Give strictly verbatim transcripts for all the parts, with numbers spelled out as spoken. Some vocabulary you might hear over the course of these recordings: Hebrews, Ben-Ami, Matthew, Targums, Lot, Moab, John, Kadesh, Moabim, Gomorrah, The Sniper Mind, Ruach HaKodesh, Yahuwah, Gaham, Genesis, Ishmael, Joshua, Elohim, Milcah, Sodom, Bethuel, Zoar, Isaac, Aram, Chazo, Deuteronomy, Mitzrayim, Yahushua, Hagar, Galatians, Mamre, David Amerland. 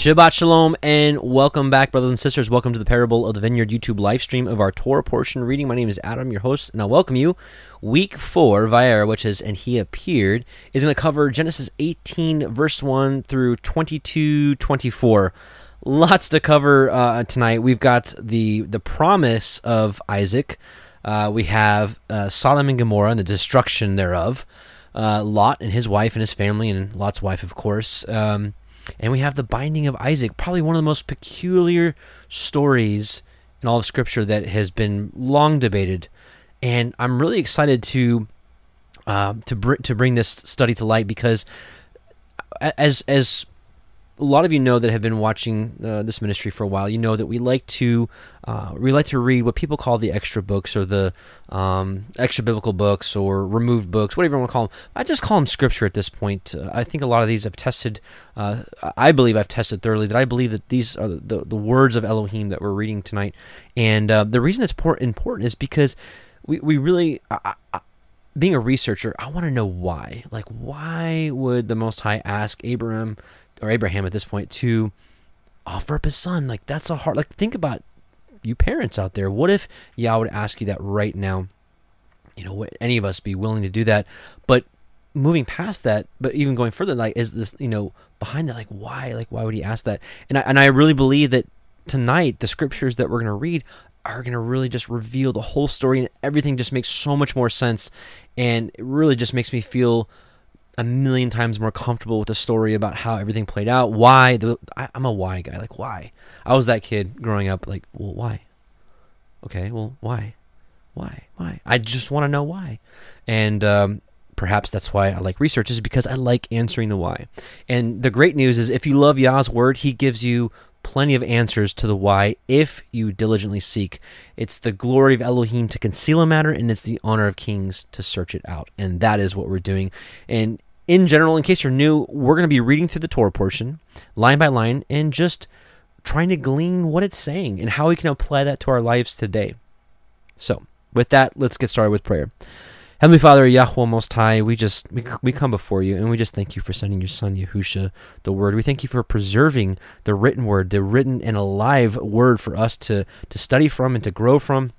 Shabbat Shalom and welcome back, brothers and sisters. Welcome to the Parable of the Vineyard YouTube live stream of our Torah portion reading. My name is Adam, your host, and I welcome you. Week four, Vayera, which is and he appeared, is going to cover Genesis eighteen, verse one through twenty-two, twenty-four. Lots to cover uh, tonight. We've got the the promise of Isaac. Uh, we have uh, Sodom and Gomorrah and the destruction thereof. Uh, Lot and his wife and his family, and Lot's wife, of course. Um, And we have the binding of Isaac, probably one of the most peculiar stories in all of Scripture that has been long debated. And I'm really excited to uh, to br to bring this study to light because, as as a lot of you know that have been watching uh, this ministry for a while, you know that we like to uh, we like to read what people call the extra books or the um, extra biblical books or removed books, whatever you want to call them. I just call them scripture at this point. Uh, I think a lot of these I've tested. Uh, I believe I've tested thoroughly that I believe that these are the the words of Elohim that we're reading tonight. And uh, the reason it's important is because we we really. I, I, being a researcher, I want to know why. Like, why would the Most High ask Abraham? Or Abraham at this point to offer up his son? Like, that's a hard, like, think about you parents out there. What if Yah would ask you that right now? You know, would any of us be willing to do that? But moving past that, but even going further, like, is this, you know, behind that, like, why? Like, why would he ask that? And I, and I really believe that tonight, the scriptures that we're going to read are going to really just reveal the whole story, and everything just makes so much more sense. And it really just makes me feel a million times more comfortable with the story about how everything played out. Why? The, I, I'm a why guy. Like, why? I was that kid growing up. Like, well, why? Okay, well, why? Why? Why? I just want to know why. And um, perhaps that's why I like research, is because I like answering the why. And the great news is if you love Yah's word, he gives you plenty of answers to the why if you diligently seek. It's the glory of Elohim to conceal a matter, and it's the honor of kings to search it out. And that is what we're doing. And in general, in case you're new, we're going to be reading through the Torah portion, line by line, and just trying to glean what it's saying and how we can apply that to our lives today. So, with that, let's get started with prayer. Heavenly Father, Yahuwah Most High, we just we, we come before you, and we just thank you for sending your Son, Yahushua, the Word. We thank you for preserving the written Word, the written and alive Word for us to, to study from and to grow from.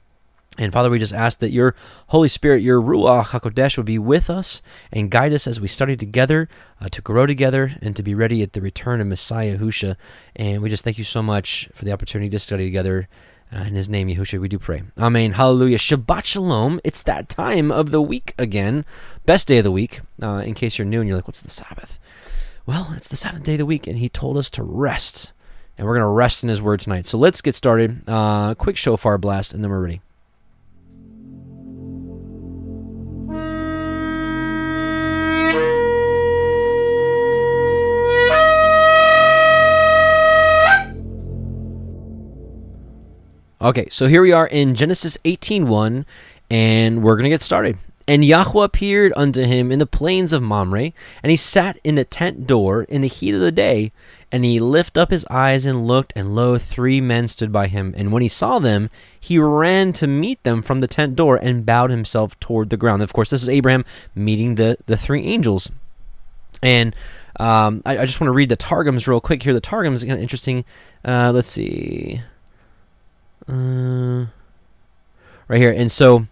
And Father, we just ask that your Holy Spirit, your Ruach HaKodesh, would be with us and guide us as we study together, uh, to grow together, and to be ready at the return of Messiah Yahushua. And we just thank you so much for the opportunity to study together. Uh, in his name, Yahushua, we do pray. Amen. Hallelujah. Shabbat Shalom. It's that time of the week again. Best day of the week. Uh, in case you're new and you're like, what's the Sabbath? Well, it's the seventh day of the week, and he told us to rest. And we're going to rest in his word tonight. So let's get started. Uh, quick shofar blast, and then we're ready. Okay, so here we are in Genesis eighteen one, and we're going to get started. And Yahuwah appeared unto him in the plains of Mamre, and he sat in the tent door in the heat of the day, and he lift up his eyes and looked, and lo, three men stood by him. And when he saw them, he ran to meet them from the tent door and bowed himself toward the ground. Of course, this is Abraham meeting the, the three angels. And um, I, I just want to read the Targums real quick here. The Targums are kind of interesting. Uh, let's see. Uh, right here. And so,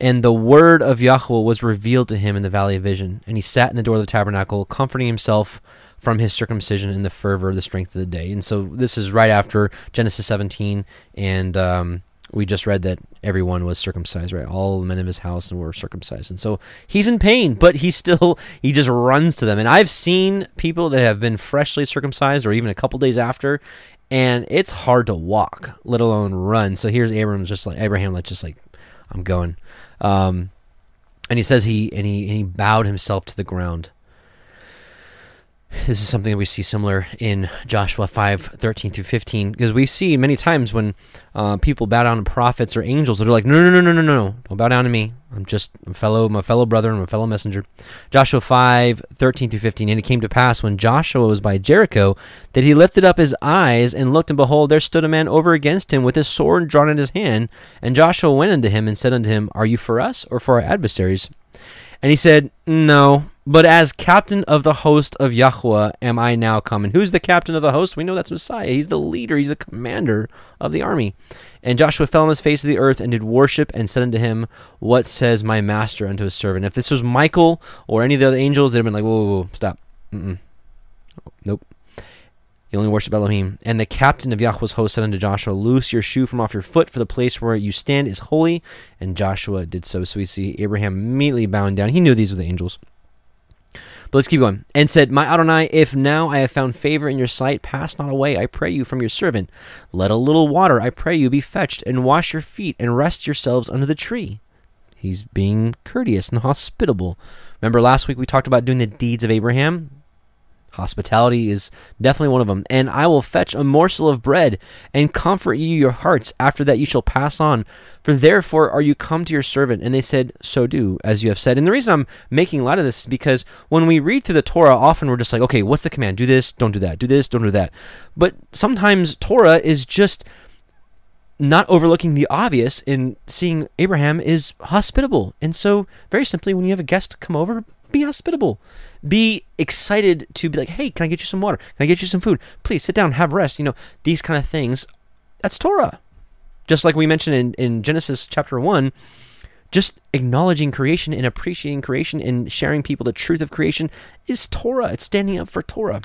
and the word of Yahuwah was revealed to him in the valley of vision, and he sat in the door of the tabernacle, comforting himself from his circumcision in the fervor of the strength of the day. And so this is right after Genesis seventeen, and um, we just read that everyone was circumcised, right? All the men of his house and were circumcised. And so he's in pain, but he still, he just runs to them. And I've seen people that have been freshly circumcised or even a couple days after, and it's hard to walk, let alone run. So here's Abraham, just like Abraham, like just like, I'm going. Um, and he says he and he and he bowed himself to the ground. This is something that we see similar in Joshua five thirteen through fifteen, because we see many times when uh, people bow down to prophets or angels, they're like, no, no, no, no, no, no, no, don't bow down to me. I'm just a fellow, my fellow brother, I'm a fellow messenger. Joshua five thirteen through fifteen, and it came to pass when Joshua was by Jericho that he lifted up his eyes and looked, and behold, there stood a man over against him with his sword drawn in his hand. And Joshua went unto him and said unto him, are you for us or for our adversaries? And he said, no, But as captain of the host of Yahuwah am I now come. And who's the captain of the host? We know that's Messiah. He's the leader. He's the commander of the army. And Joshua fell on his face to the earth and did worship and said unto him, what says my master unto his servant? If this was Michael or any of the other angels, they'd have been like, whoa, whoa, whoa, stop. Mm-mm. Nope. You only worship Elohim. And the captain of Yahuwah's host said unto Joshua, loose your shoe from off your foot, for the place where you stand is holy. And Joshua did so. So we see Abraham immediately bowing down. He knew these were the angels. But let's keep going. And said, my Adonai, if now I have found favor in your sight, pass not away, I pray you, from your servant. Let a little water, I pray you, be fetched, and wash your feet, and rest yourselves under the tree. He's being courteous and hospitable. Remember last week we talked about doing the deeds of Abraham? Hospitality is definitely one of them. And I will fetch a morsel of bread and comfort you your hearts. After that you shall pass on. For therefore are you come to your servant. And they said, so do as you have said. And the reason I'm making light of this is because when we read through the Torah, often we're just like, okay, what's the command? Do this, don't do that. Do this, don't do that. But sometimes Torah is just not overlooking the obvious, and seeing Abraham is hospitable. And so very simply, when you have a guest come over, be hospitable. Be excited to be like, hey, can I get you some water? Can I get you some food? Please sit down, have rest. You know, these kind of things. That's Torah. Just like we mentioned in, in Genesis chapter one, just acknowledging creation and appreciating creation and sharing people the truth of creation is Torah. It's standing up for Torah.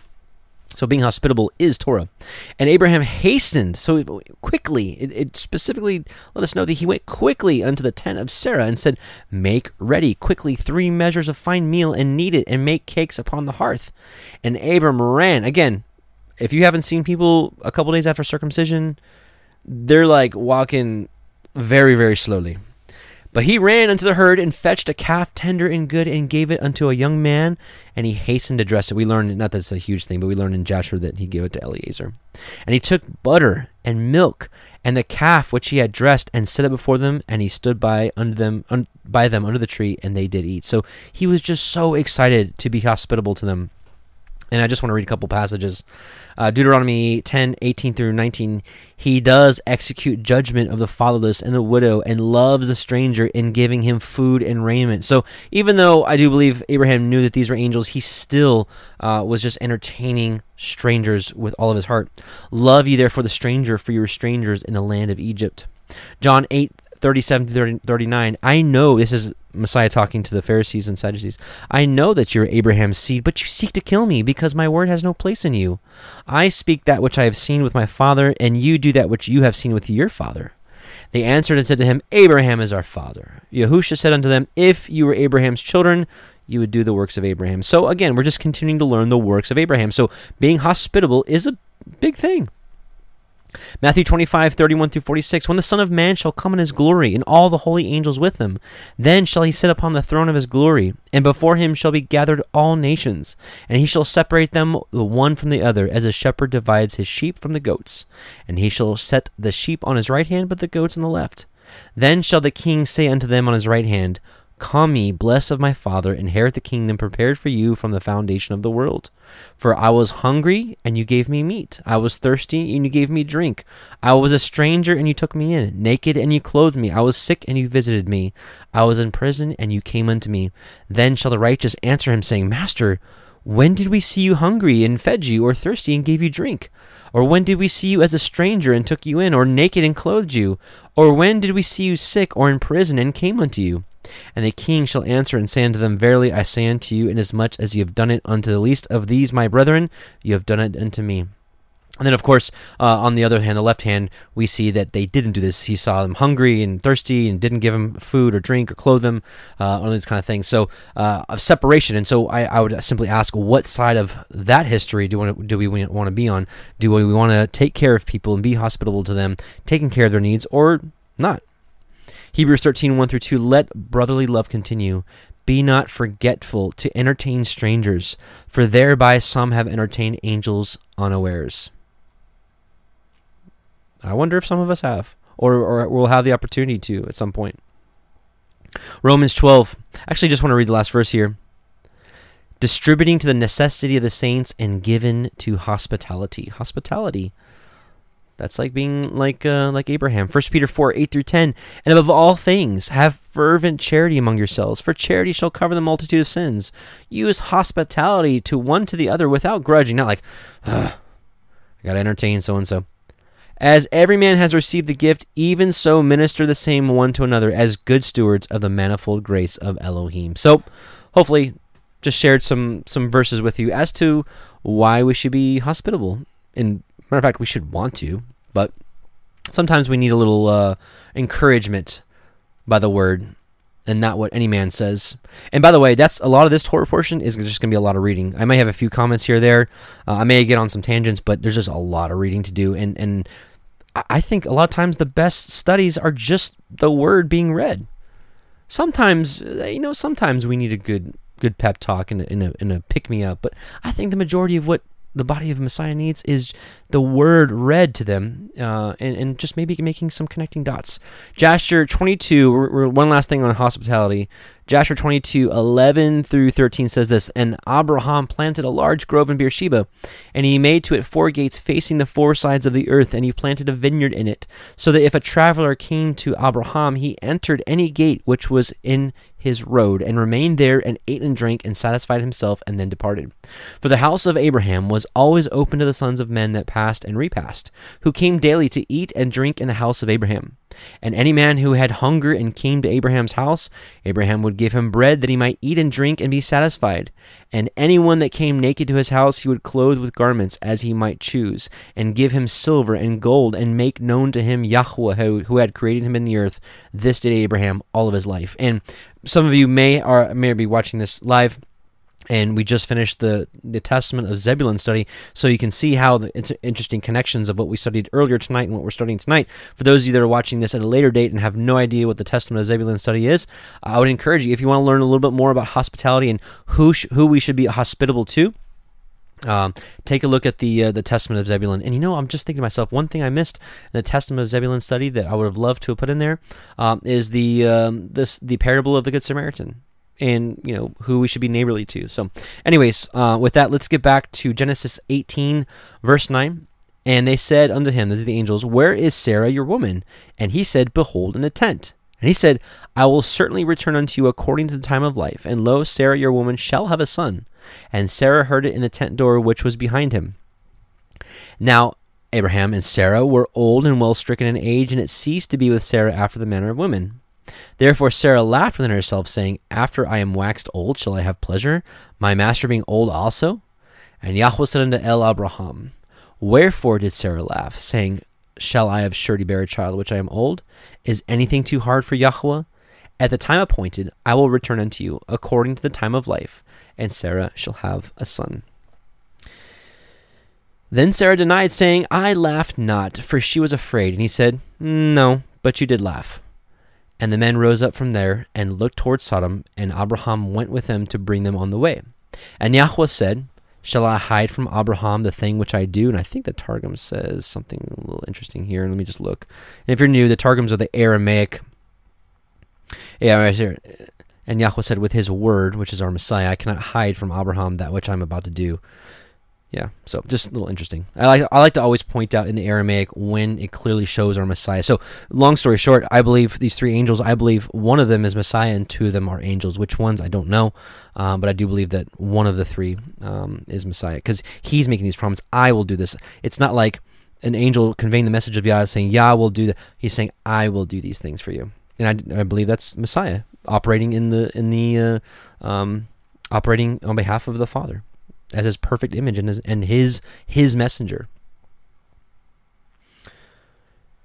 So being hospitable is Torah. And Abraham hastened, so quickly, it, it specifically let us know that he went quickly unto the tent of Sarah and said, make ready quickly three measures of fine meal and knead it and make cakes upon the hearth. And Abram ran. Again, if you haven't seen people a couple days after circumcision, they're like walking very, very slowly. But he ran unto the herd and fetched a calf tender and good and gave it unto a young man, and he hastened to dress it. We learned, not that it's a huge thing, but we learned in Jasher that he gave it to Eliezer. And he took butter and milk and the calf which he had dressed and set it before them, and he stood by under them, un, by them under the tree, and they did eat. So he was just so excited to be hospitable to them. And I just want to read a couple passages. Uh, Deuteronomy ten, eighteen through nineteen. He does execute judgment of the fatherless and the widow, and loves the stranger in giving him food and raiment. So even though I do believe Abraham knew that these were angels, he still uh, was just entertaining strangers with all of his heart. Love ye therefore the stranger, for you were strangers in the land of Egypt. John eight, thirty-seven to thirty-nine. I know, this is Messiah talking to the Pharisees and Sadducees. I know that you are Abraham's seed, but you seek to kill me, because my word has no place in you. I speak that which I have seen with my father, and you do that which you have seen with your father. They answered and said to him, Abraham is our father. Yahushua said unto them, if you were Abraham's children, you would do the works of Abraham. So again, we're just continuing to learn the works of Abraham. So being hospitable is a big thing. Matthew twenty-five, thirty-one through forty-six. When the Son of Man shall come in his glory, and all the holy angels with him, then shall he sit upon the throne of his glory, and before him shall be gathered all nations, and he shall separate them the one from the other, as a shepherd divides his sheep from the goats. And he shall set the sheep on his right hand, but the goats on the left. Then shall the king say unto them on his right hand, come ye, blessed of my Father, inherit the kingdom prepared for you from the foundation of the world. For I was hungry, and you gave me meat. I was thirsty, and you gave me drink. I was a stranger, and you took me in. Naked, and you clothed me. I was sick, and you visited me. I was in prison, and you came unto me. Then shall the righteous answer him, saying, Master, when did we see you hungry, and fed you, or thirsty, and gave you drink? Or when did we see you as a stranger, and took you in, or naked, and clothed you? Or when did we see you sick, or in prison, and came unto you? And the king shall answer and say unto them, verily I say unto you, inasmuch as you have done it unto the least of these my brethren, you have done it unto me. And then, of course, uh, on the other hand, the left hand, we see that they didn't do this. He saw them hungry and thirsty and didn't give them food or drink or clothe them, uh, all these kind of things. So, uh, of separation. And so I, I would simply ask, what side of that history do we, do we want to be on? Do we want to take care of people and be hospitable to them, taking care of their needs, or not? Hebrews thirteen, one through two, let brotherly love continue. Be not forgetful to entertain strangers, for thereby some have entertained angels unawares. I wonder if some of us have, or, or we'll have the opportunity to at some point. Romans twelve. Actually, just want to read the last verse here. Distributing to the necessity of the saints and given to hospitality. Hospitality. That's like being like uh, like Abraham. First Peter four, eight through ten. And above all things, have fervent charity among yourselves, for charity shall cover the multitude of sins. Use hospitality to one to the other without grudging. Not like, ugh, I gotta entertain so-and-so. As every man has received the gift, even so minister the same one to another as good stewards of the manifold grace of Elohim. So, hopefully, just shared some, some verses with you as to why we should be hospitable. And matter of fact, we should want to, but sometimes we need a little uh, encouragement by the word and not what any man says. And by the way, that's a lot of this Torah portion is just going to be a lot of reading. I may have a few comments here or there. Uh, I may get on some tangents, but there's just a lot of reading to do. And, and I think a lot of times the best studies are just the word being read. Sometimes, you know, sometimes we need a good good pep talk and a, and a, and a pick-me-up, but I think the majority of what the body of Messiah needs is the word read to them, uh, and, and just maybe making some connecting dots. Jasher twenty-two, we're, we're one last thing on hospitality. Jasher twenty-two, eleven through thirteen says this, and Abraham planted a large grove in Beersheba, and he made to it four gates facing the four sides of the earth, and he planted a vineyard in it, so that if a traveler came to Abraham, he entered any gate which was in his road, and remained there, and ate and drank, and satisfied himself, and then departed. For the house of Abraham was always open to the sons of men that passed and repassed, who came daily to eat and drink in the house of Abraham. And any man who had hunger and came to Abraham's house, Abraham would give him bread that he might eat and drink and be satisfied. And anyone that came naked to his house, he would clothe with garments as he might choose, and give him silver and gold, and make known to him Yahuwah, who, who had created him in the earth. This did Abraham all of his life. And some of you may, are, may be watching this live, and we just finished the, the Testament of Zebulun study, so you can see how the, it's interesting connections of what we studied earlier tonight and what we're studying tonight. For those of you that are watching this at a later date and have no idea what the Testament of Zebulun study is, I would encourage you, if you want to learn a little bit more about hospitality and who sh who we should be hospitable to, um, take a look at the uh, the Testament of Zebulun. And you know, I'm just thinking to myself, one thing I missed in the Testament of Zebulun study that I would have loved to have put in there um, is the um, this the parable of the Good Samaritan, and you know who we should be neighborly to. So anyways, uh, with that, let's get back to Genesis eighteen verse nine. And they said unto him, this is the angels, where is Sarah your woman? And he said, behold, in the tent. And he said, I will certainly return unto you according to the time of life, and lo, Sarah your woman shall have a son. And Sarah heard it in the tent door which was behind him. Now Abraham and Sarah were old and well stricken in age, and it ceased to be with Sarah after the manner of women. Therefore Sarah laughed within herself, saying, after I am waxed old, shall I have pleasure, my master being old also? And Yahuwah said unto El Abraham, wherefore did Sarah laugh, saying, shall I of surety bear a child which I am old? Is anything too hard for Yahuwah? At the time appointed, I will return unto you according to the time of life, and Sarah shall have a son. Then Sarah denied, saying, I laughed not, for she was afraid. And he said, no, but you did laugh. And the men rose up from there and looked toward Sodom, and Abraham went with them to bring them on the way. And Yahuwah said, shall I hide from Abraham the thing which I do? And I think the Targum says something a little interesting here. Let me just look. And if you're new, the Targums are the Aramaic. Yeah, right here. And Yahuwah said, with his word, which is our Messiah, I cannot hide from Abraham that which I'm about to do. Yeah, so just a little interesting. I like, I like to always point out in the Aramaic when it clearly shows our Messiah. So long story short, I believe these three angels, I believe one of them is Messiah and two of them are angels. Which ones, I don't know, um, but I do believe that one of the three um, is Messiah, because he's making these promises. I will do this. It's not like an angel conveying the message of Yah saying, Yah will do that. He's saying, I will do these things for you. And I, I believe that's Messiah operating in the, in the uh, um, operating on behalf of the Father, as his perfect image and his and his his messenger.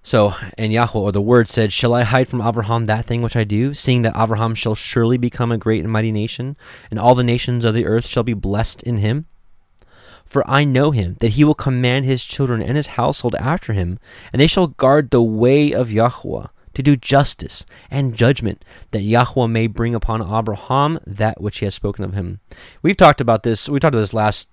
So, and Yahuwah, or the word, said, shall I hide from Abraham that thing which I do, seeing that Abraham shall surely become a great and mighty nation, and all the nations of the earth shall be blessed in him? For I know him, that he will command his children and his household after him, and they shall guard the way of Yahuwah, to do justice and judgment, that Yahuwah may bring upon Abraham that which he has spoken of him. We've talked about this. We talked about this last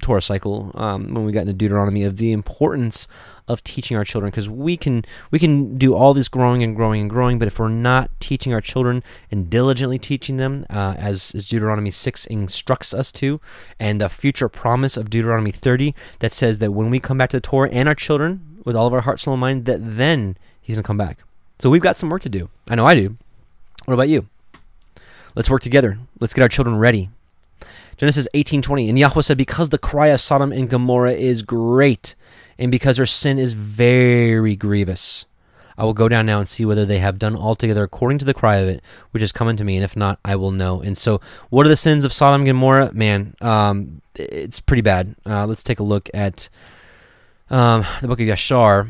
Torah cycle um, when we got into Deuteronomy, of the importance of teaching our children, because we can we can do all this growing and growing and growing, but if we're not teaching our children and diligently teaching them, uh, as, as Deuteronomy six instructs us to, and the future promise of Deuteronomy thirty that says that when we come back to the Torah and our children, with all of our heart, soul, and mind, that then he's going to come back. So we've got some work to do. I know I do. What about you? Let's work together. Let's get our children ready. Genesis eighteen twenty, and Yahuwah said, because the cry of Sodom and Gomorrah is great, and because their sin is very grievous, I will go down now and see whether they have done altogether according to the cry of it, which is coming to me, and if not, I will know. And so, what are the sins of Sodom and Gomorrah? Man, um, it's pretty bad. Uh, let's take a look at um, the book of Jasher.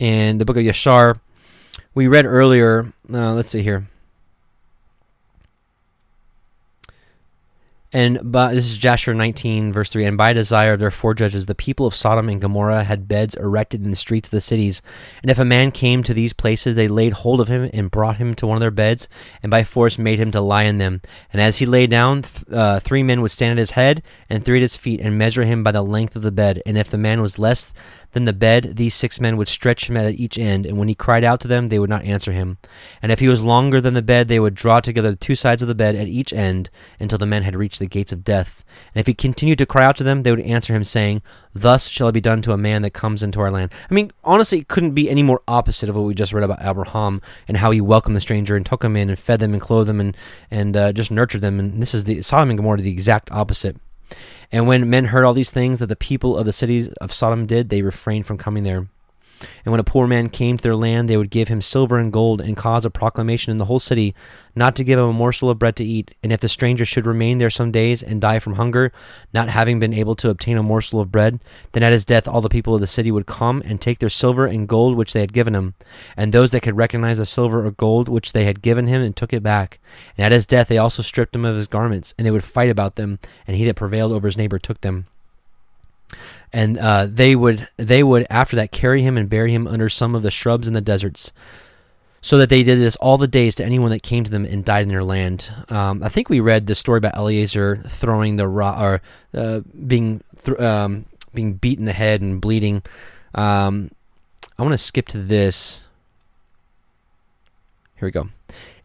And the book of Jasher, we read earlier, uh, let's see here. And by, this is Jasher nineteen, verse three. And by desire of their four judges, the people of Sodom and Gomorrah had beds erected in the streets of the cities. And if a man came to these places, they laid hold of him and brought him to one of their beds, and by force made him to lie in them. And as he lay down, th uh, three men would stand at his head and three at his feet, and measure him by the length of the bed. And if the man was less than the bed, these six men would stretch him at each end. And when he cried out to them, they would not answer him. And if he was longer than the bed, they would draw together the two sides of the bed at each end until the men had reached the gates of death. And if he continued to cry out to them, they would answer him, saying, thus shall it be done to a man that comes into our land. I mean, honestly, it couldn't be any more opposite of what we just read about Abraham and how he welcomed the stranger and took him in and fed them and clothed them and, and uh, just nurtured them. And this is the Sodom and Gomorrah, the exact opposite. And when men heard all these things that the people of the cities of Sodom did, they refrained from coming there. And when a poor man came to their land, they would give him silver and gold, and cause a proclamation in the whole city not to give him a morsel of bread to eat. And if the stranger should remain there some days and die from hunger, not having been able to obtain a morsel of bread, then at his death all the people of the city would come and take their silver and gold which they had given him. And those that could recognize the silver or gold which they had given him and took it back. And at his death they also stripped him of his garments, and they would fight about them, and he that prevailed over his neighbor took them. And uh, they would they would after that carry him and bury him under some of the shrubs in the deserts, so that they did this all the days to anyone that came to them and died in their land. Um, I think we read the story about Eliezer throwing the rock, or uh, being th um, being beat in the head and bleeding. Um, I want to skip to this. Here we go.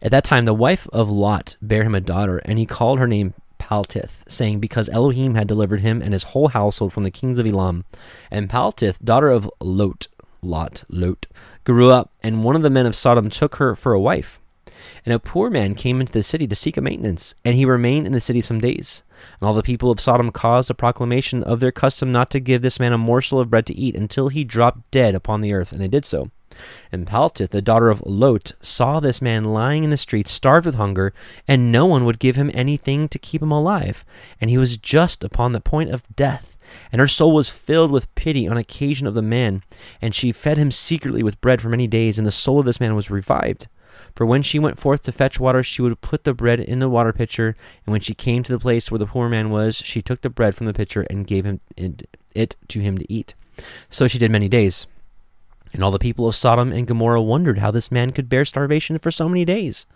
At that time, the wife of Lot bare him a daughter, and he called her name Paltith, saying, because Elohim had delivered him and his whole household from the kings of Elam. And Paltith, daughter of Lot, Lot, Lot, grew up, and one of the men of Sodom took her for a wife. And a poor man came into the city to seek a maintenance, and he remained in the city some days. And all the people of Sodom caused a proclamation of their custom not to give this man a morsel of bread to eat until he dropped dead upon the earth, and they did so. And Paltith, the daughter of Lot, saw this man lying in the street, starved with hunger, and no one would give him anything to keep him alive. And he was just upon the point of death. And her soul was filled with pity on occasion of the man, and she fed him secretly with bread for many days, and the soul of this man was revived. For when she went forth to fetch water, she would put the bread in the water pitcher, and when she came to the place where the poor man was, she took the bread from the pitcher and gave him it to him to eat. So she did many days. And all the people of Sodom and Gomorrah wondered how this man could bear starvation for so many days.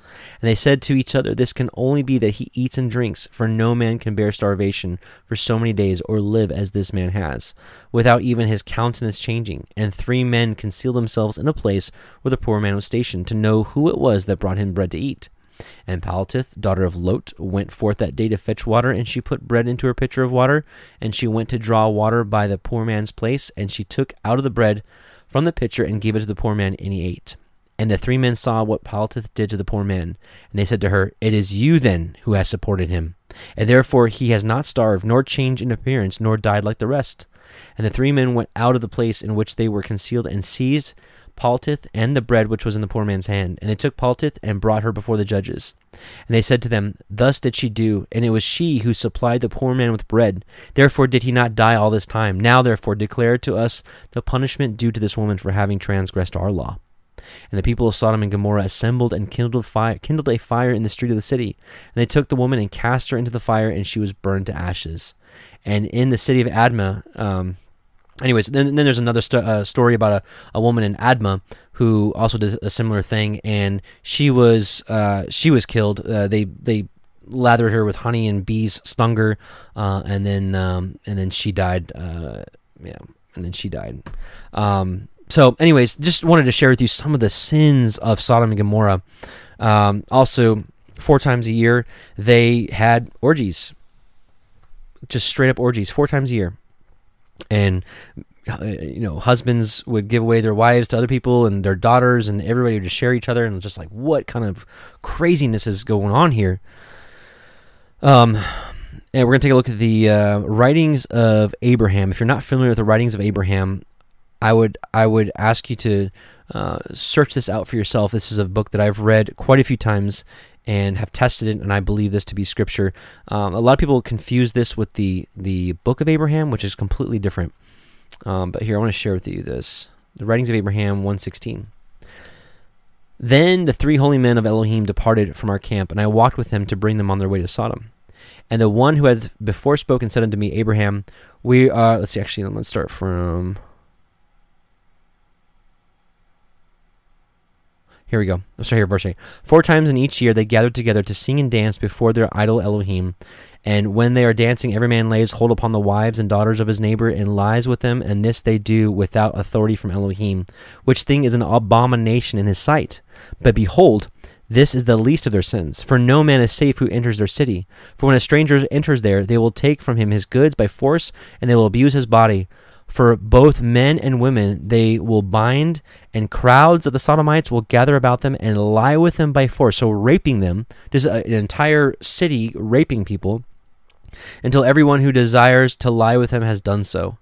And they said to each other, this can only be that he eats and drinks, for no man can bear starvation for so many days or live as this man has, without even his countenance changing. And three men concealed themselves in a place where the poor man was stationed, to know who it was that brought him bread to eat. And Paltith, daughter of Lot, went forth that day to fetch water, and she put bread into her pitcher of water, and she went to draw water by the poor man's place, and she took out of the bread from the pitcher and gave it to the poor man, and he ate. And the three men saw what Paltith did to the poor man, and they said to her, it is you then who has supported him, and therefore he has not starved, nor changed in appearance, nor died like the rest. And the three men went out of the place in which they were concealed, and seized Paltith and the bread which was in the poor man's hand. And they took Paltith and brought her before the judges. And they said to them, thus did she do, and it was she who supplied the poor man with bread. Therefore did he not die all this time. Now therefore declare to us the punishment due to this woman for having transgressed our law. And the people of Sodom and Gomorrah assembled and kindled fire, kindled a fire in the street of the city. And they took the woman and cast her into the fire, and she was burned to ashes. And in the city of Admah, um, anyways, then, then there's another st uh, story about a, a woman in Admah who also did a similar thing, and she was uh, she was killed. Uh, they they lathered her with honey, and bees stung her, uh, and then um, and then she died. Uh, yeah, and then she died. Um, So anyways, just wanted to share with you some of the sins of Sodom and Gomorrah. Um, also, four times a year, they had orgies. Just straight up orgies, four times a year. And, you know, husbands would give away their wives to other people and their daughters, and everybody would just share each other. And it was just like, what kind of craziness is going on here? Um, and we're going to take a look at the uh, writings of Abraham. If you're not familiar with the writings of Abraham, I would I would ask you to uh, search this out for yourself. This is a book that I've read quite a few times and have tested it, and I believe this to be scripture. Um, a lot of people confuse this with the the Book of Abraham, which is completely different. Um, but here, I want to share with you this. The Writings of Abraham, one sixteen. Then the three holy men of Elohim departed from our camp, and I walked with them to bring them on their way to Sodom. And the one who had before spoken said unto me, Abraham, we are... Let's see, actually, let's start from... Here we go. Let's start here, verse eight. Four times in each year they gather together to sing and dance before their idol Elohim. And when they are dancing, every man lays hold upon the wives and daughters of his neighbor and lies with them. And this they do without authority from Elohim, which thing is an abomination in his sight. But behold, this is the least of their sins. For no man is safe who enters their city. For when a stranger enters there, they will take from him his goods by force, and they will abuse his body. For both men and women they will bind, and crowds of the Sodomites will gather about them and lie with them by force. So raping them, just an entire city raping people, until everyone who desires to lie with them has done so.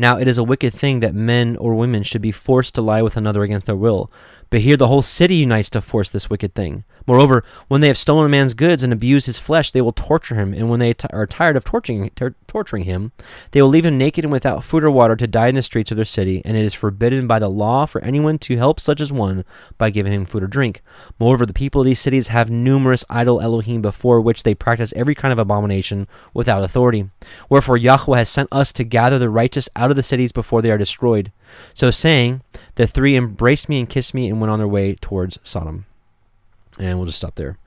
Now it is a wicked thing that men or women should be forced to lie with another against their will. But here the whole city unites to force this wicked thing. Moreover, when they have stolen a man's goods and abused his flesh, they will torture him. And when they are tired of torturing, torturing him, they will leave him naked and without food or water to die in the streets of their city. And it is forbidden by the law for anyone to help such as one by giving him food or drink. Moreover, the people of these cities have numerous idol Elohim before which they practice every kind of abomination without authority. Wherefore Yahuwah has sent us to gather the righteous out of the cities before they are destroyed. So saying, the three embraced me and kissed me and went on their way towards Sodom. And we'll just stop there.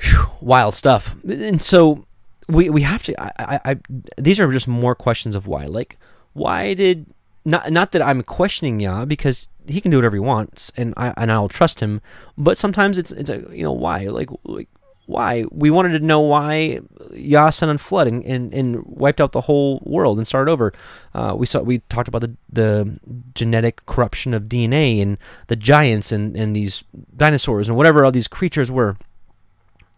Whew, wild stuff. And so we we have to. I, I, I these are just more questions of why. Like, why did not not that I'm questioning Yah, because he can do whatever he wants, and I and I'll trust him. But sometimes it's it's a, you know, why like like why we wanted to know why Yah sent on flood and, and and wiped out the whole world and started over. Uh, we saw we talked about the the genetic corruption of D N A and the giants and and these dinosaurs and whatever all these creatures were,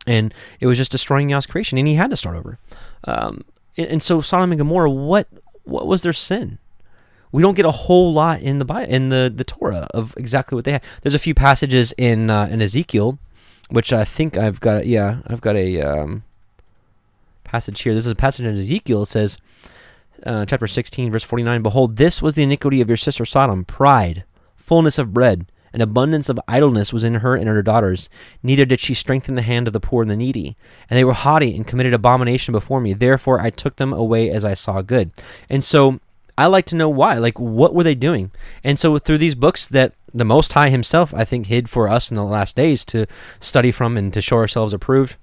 and it was just destroying Yah's creation, and he had to start over. Um, and, and so Sodom and Gomorrah, what what was their sin? We don't get a whole lot in the Bible, in the the Torah, of exactly what they had. There's a few passages in uh, in Ezekiel, which I think I've got, yeah, I've got a um, passage here. This is a passage in Ezekiel. It says, uh, chapter sixteen, verse forty-nine, Behold, this was the iniquity of your sister Sodom, pride, fullness of bread, and abundance of idleness was in her and her daughters. Neither did she strengthen the hand of the poor and the needy. And they were haughty and committed abomination before me. Therefore I took them away as I saw good. And so I like to know why. Like, what were they doing? And so through these books that the Most High himself, I think, hid for us in the last days to study from and to show ourselves approved,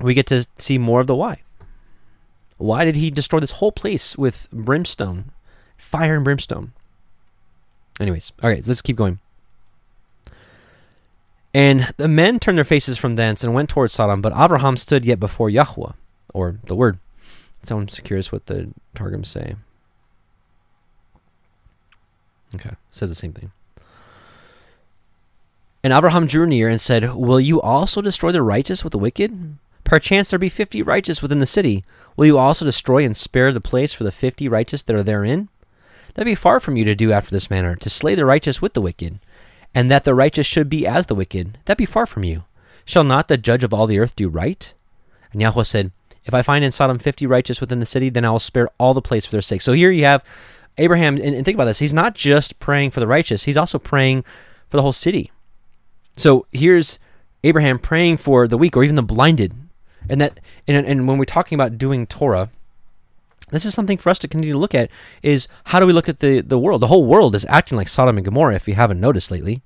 we get to see more of the why. Why did he destroy this whole place with brimstone, fire and brimstone? Anyways, all right, let's keep going. And the men turned their faces from thence and went towards Sodom, but Abraham stood yet before Yahuwah, or the Word. So I'm just curious what the Targums say. Okay, says the same thing. And Abraham drew near and said, Will you also destroy the righteous with the wicked? Perchance there be fifty righteous within the city. Will you also destroy and spare the place for the fifty righteous that are therein? That be far from you to do after this manner, to slay the righteous with the wicked, and that the righteous should be as the wicked. That be far from you. Shall not the judge of all the earth do right? And Yahuwah said, If I find in Sodom fifty righteous within the city, then I will spare all the place for their sake. So here you have Abraham, and, and think about this, he's not just praying for the righteous, he's also praying for the whole city. So here's Abraham praying for the weak, or even the blinded. And that, and, and when we're talking about doing Torah, this is something for us to continue to look at, is how do we look at the, the world? The whole world is acting like Sodom and Gomorrah, if you haven't noticed lately.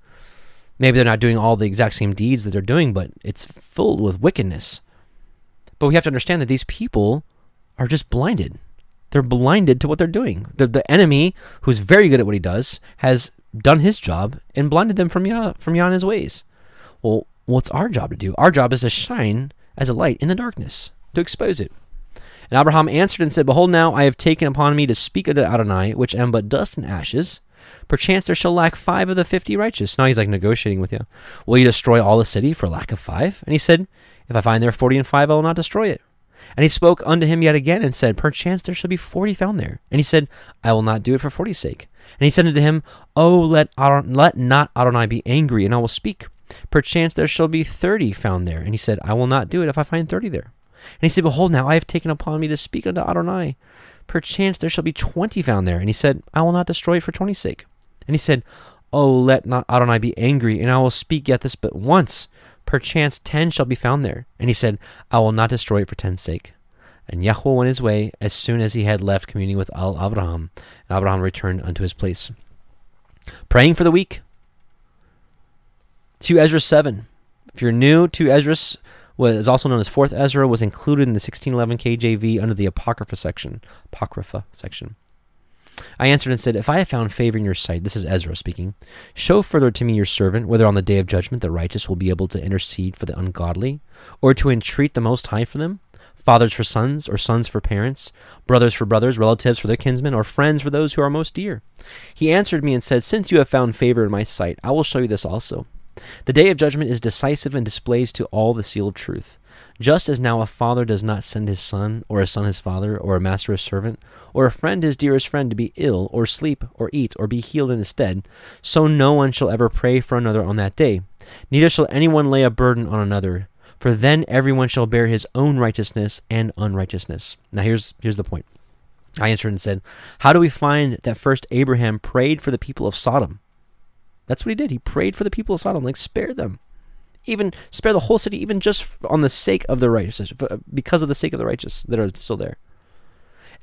Maybe they're not doing all the exact same deeds that they're doing, but it's filled with wickedness. But we have to understand that these people are just blinded. They're blinded to what they're doing. The, the enemy, who's very good at what he does, has done his job and blinded them from Yah, from Yah and his ways. Well, what's our job to do? Our job is to shine as a light in the darkness, to expose it. And Abraham answered and said, Behold, now I have taken upon me to speak unto Adonai, which am but dust and ashes. Perchance there shall lack five of the fifty righteous. Now he's like negotiating with you. Will you destroy all the city for lack of five? And he said, If I find there forty and five, I will not destroy it. And he spoke unto him yet again and said, Perchance there shall be forty found there. And he said, I will not do it for forty's sake. And he said unto him, Oh, let, Adon let not Adonai be angry, and I will speak. Perchance there shall be thirty found there. And he said, I will not do it if I find thirty there. And he said, Behold, now I have taken upon me to speak unto Adonai. Perchance there shall be twenty found there. And he said, I will not destroy it for twenty's sake. And he said, Oh, let not Adonai be angry, and I will speak yet this but once. Perchance ten shall be found there. And he said, I will not destroy it for ten's sake. And Yahuwah went his way as soon as he had left communing with Al Abraham. And Abraham returned unto his place. Praying for the week. two Ezra seven. If you're new, two Ezra was also known as fourth Ezra, was included in the sixteen eleven K J V under the Apocrypha section. Apocrypha section. I answered and said, If I have found favor in your sight, this is Ezra speaking, show further to me your servant, whether on the day of judgment the righteous will be able to intercede for the ungodly, or to entreat the Most High for them, fathers for sons, or sons for parents, brothers for brothers, relatives for their kinsmen, or friends for those who are most dear. He answered me and said, Since you have found favor in my sight, I will show you this also. The day of judgment is decisive and displays to all the seal of truth. Just as now a father does not send his son, or a son his father, or a master his servant, or a friend his dearest friend to be ill, or sleep, or eat, or be healed in his stead, so no one shall ever pray for another on that day. Neither shall anyone lay a burden on another, for then everyone shall bear his own righteousness and unrighteousness. Now here's, here's the point. I answered and said, How do we find that first Abraham prayed for the people of Sodom? That's what he did. He prayed for the people of Sodom, like spare them, even spare the whole city, even just on the sake of the righteous, because of the sake of the righteous that are still there.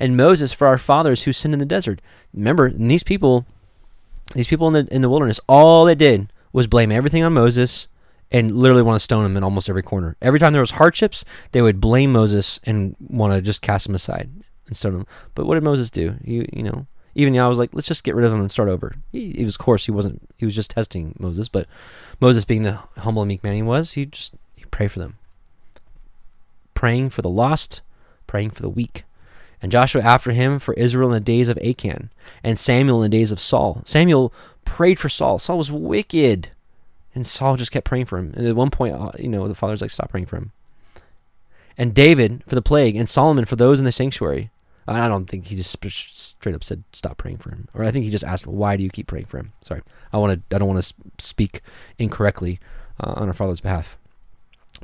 And Moses for our fathers who sinned in the desert. Remember, these people, these people in the in the wilderness, all they did was blame everything on Moses and literally want to stone him in almost every corner. Every time there was hardships, they would blame Moses and want to just cast him aside and stone him. But what did Moses do? You you know. Even I was like, let's just get rid of him and start over. He, he was, of course, he wasn't. He was just testing Moses, but Moses, being the humble and meek man he was, he just he prayed for them, praying for the lost, praying for the weak, and Joshua after him for Israel in the days of Achan, and Samuel in the days of Saul. Samuel prayed for Saul. Saul was wicked, and Saul just kept praying for him. And at one point, you know, the father's like, stop praying for him. And David for the plague, and Solomon for those in the sanctuary. I don't think he just straight up said stop praying for him, or I think he just asked, "Why do you keep praying for him?" Sorry, I want to. I don't want to speak incorrectly uh, on our Father's behalf.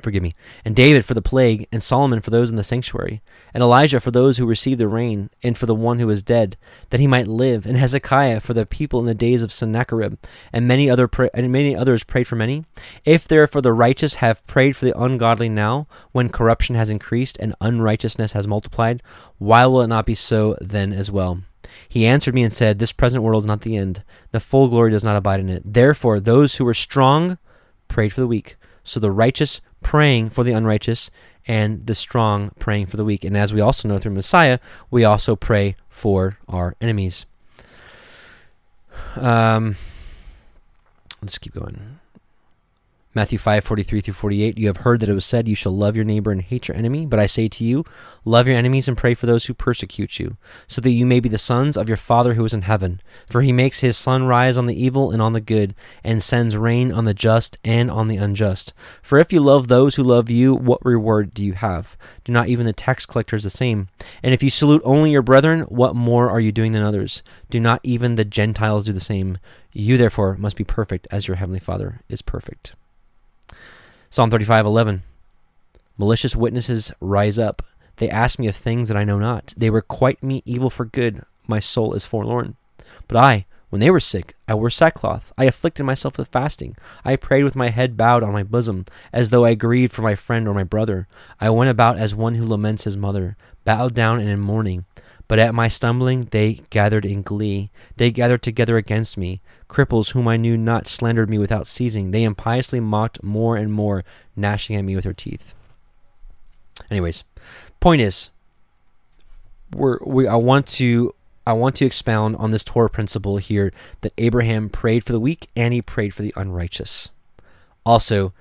Forgive me. And David for the plague, and Solomon for those in the sanctuary, and Elijah for those who received the rain, and for the one who was dead, that he might live, and Hezekiah for the people in the days of Sennacherib, and many other and many others prayed for many. If therefore the righteous have prayed for the ungodly now, when corruption has increased and unrighteousness has multiplied, why will it not be so then as well? He answered me and said, This present world is not the end. The full glory does not abide in it. Therefore those who were strong prayed for the weak. So the righteous praying for the unrighteous, and the strong praying for the weak. And as we also know through Messiah, we also pray for our enemies. Um, let's keep going. Matthew five, forty-three through forty-eight, You have heard that it was said, You shall love your neighbor and hate your enemy. But I say to you, love your enemies and pray for those who persecute you, so that you may be the sons of your Father who is in heaven. For he makes his sun rise on the evil and on the good, and sends rain on the just and on the unjust. For if you love those who love you, what reward do you have? Do not even the tax collectors the same? And if you salute only your brethren, what more are you doing than others? Do not even the Gentiles do the same? You therefore must be perfect as your heavenly Father is perfect. Psalm thirty-five, eleven. Malicious witnesses rise up. They ask me of things that I know not. They requite me evil for good. My soul is forlorn. But I, when they were sick, I wore sackcloth. I afflicted myself with fasting. I prayed with my head bowed on my bosom, as though I grieved for my friend or my brother. I went about as one who laments his mother, bowed down and in mourning. But at my stumbling they gathered in glee. They gathered together against me. Cripples whom I knew not slandered me without ceasing. They impiously mocked more and more, gnashing at me with their teeth. Anyways, point is, we're, we I want to I want to expound on this Torah principle here that Abraham prayed for the weak and he prayed for the unrighteous. Also,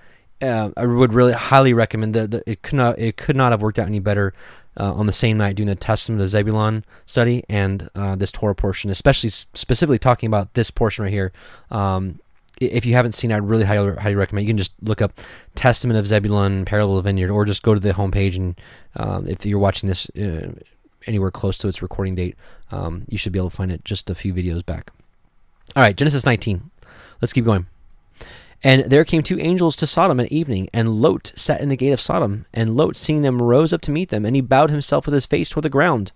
uh, I would really highly recommend that. It could not it could not have worked out any better uh, on the same night doing the Testament of Zebulun study and uh, this Torah portion, especially specifically talking about this portion right here. Um, if you haven't seen it, I'd really highly, highly recommend. You can just look up Testament of Zebulun, Parable of Vineyard, or just go to the homepage, and um, if you're watching this uh, anywhere close to its recording date, um, you should be able to find it just a few videos back. All right, Genesis nineteen. Let's keep going. And there came two angels to Sodom at evening, and Lot sat in the gate of Sodom. And Lot, seeing them, rose up to meet them, and he bowed himself with his face toward the ground.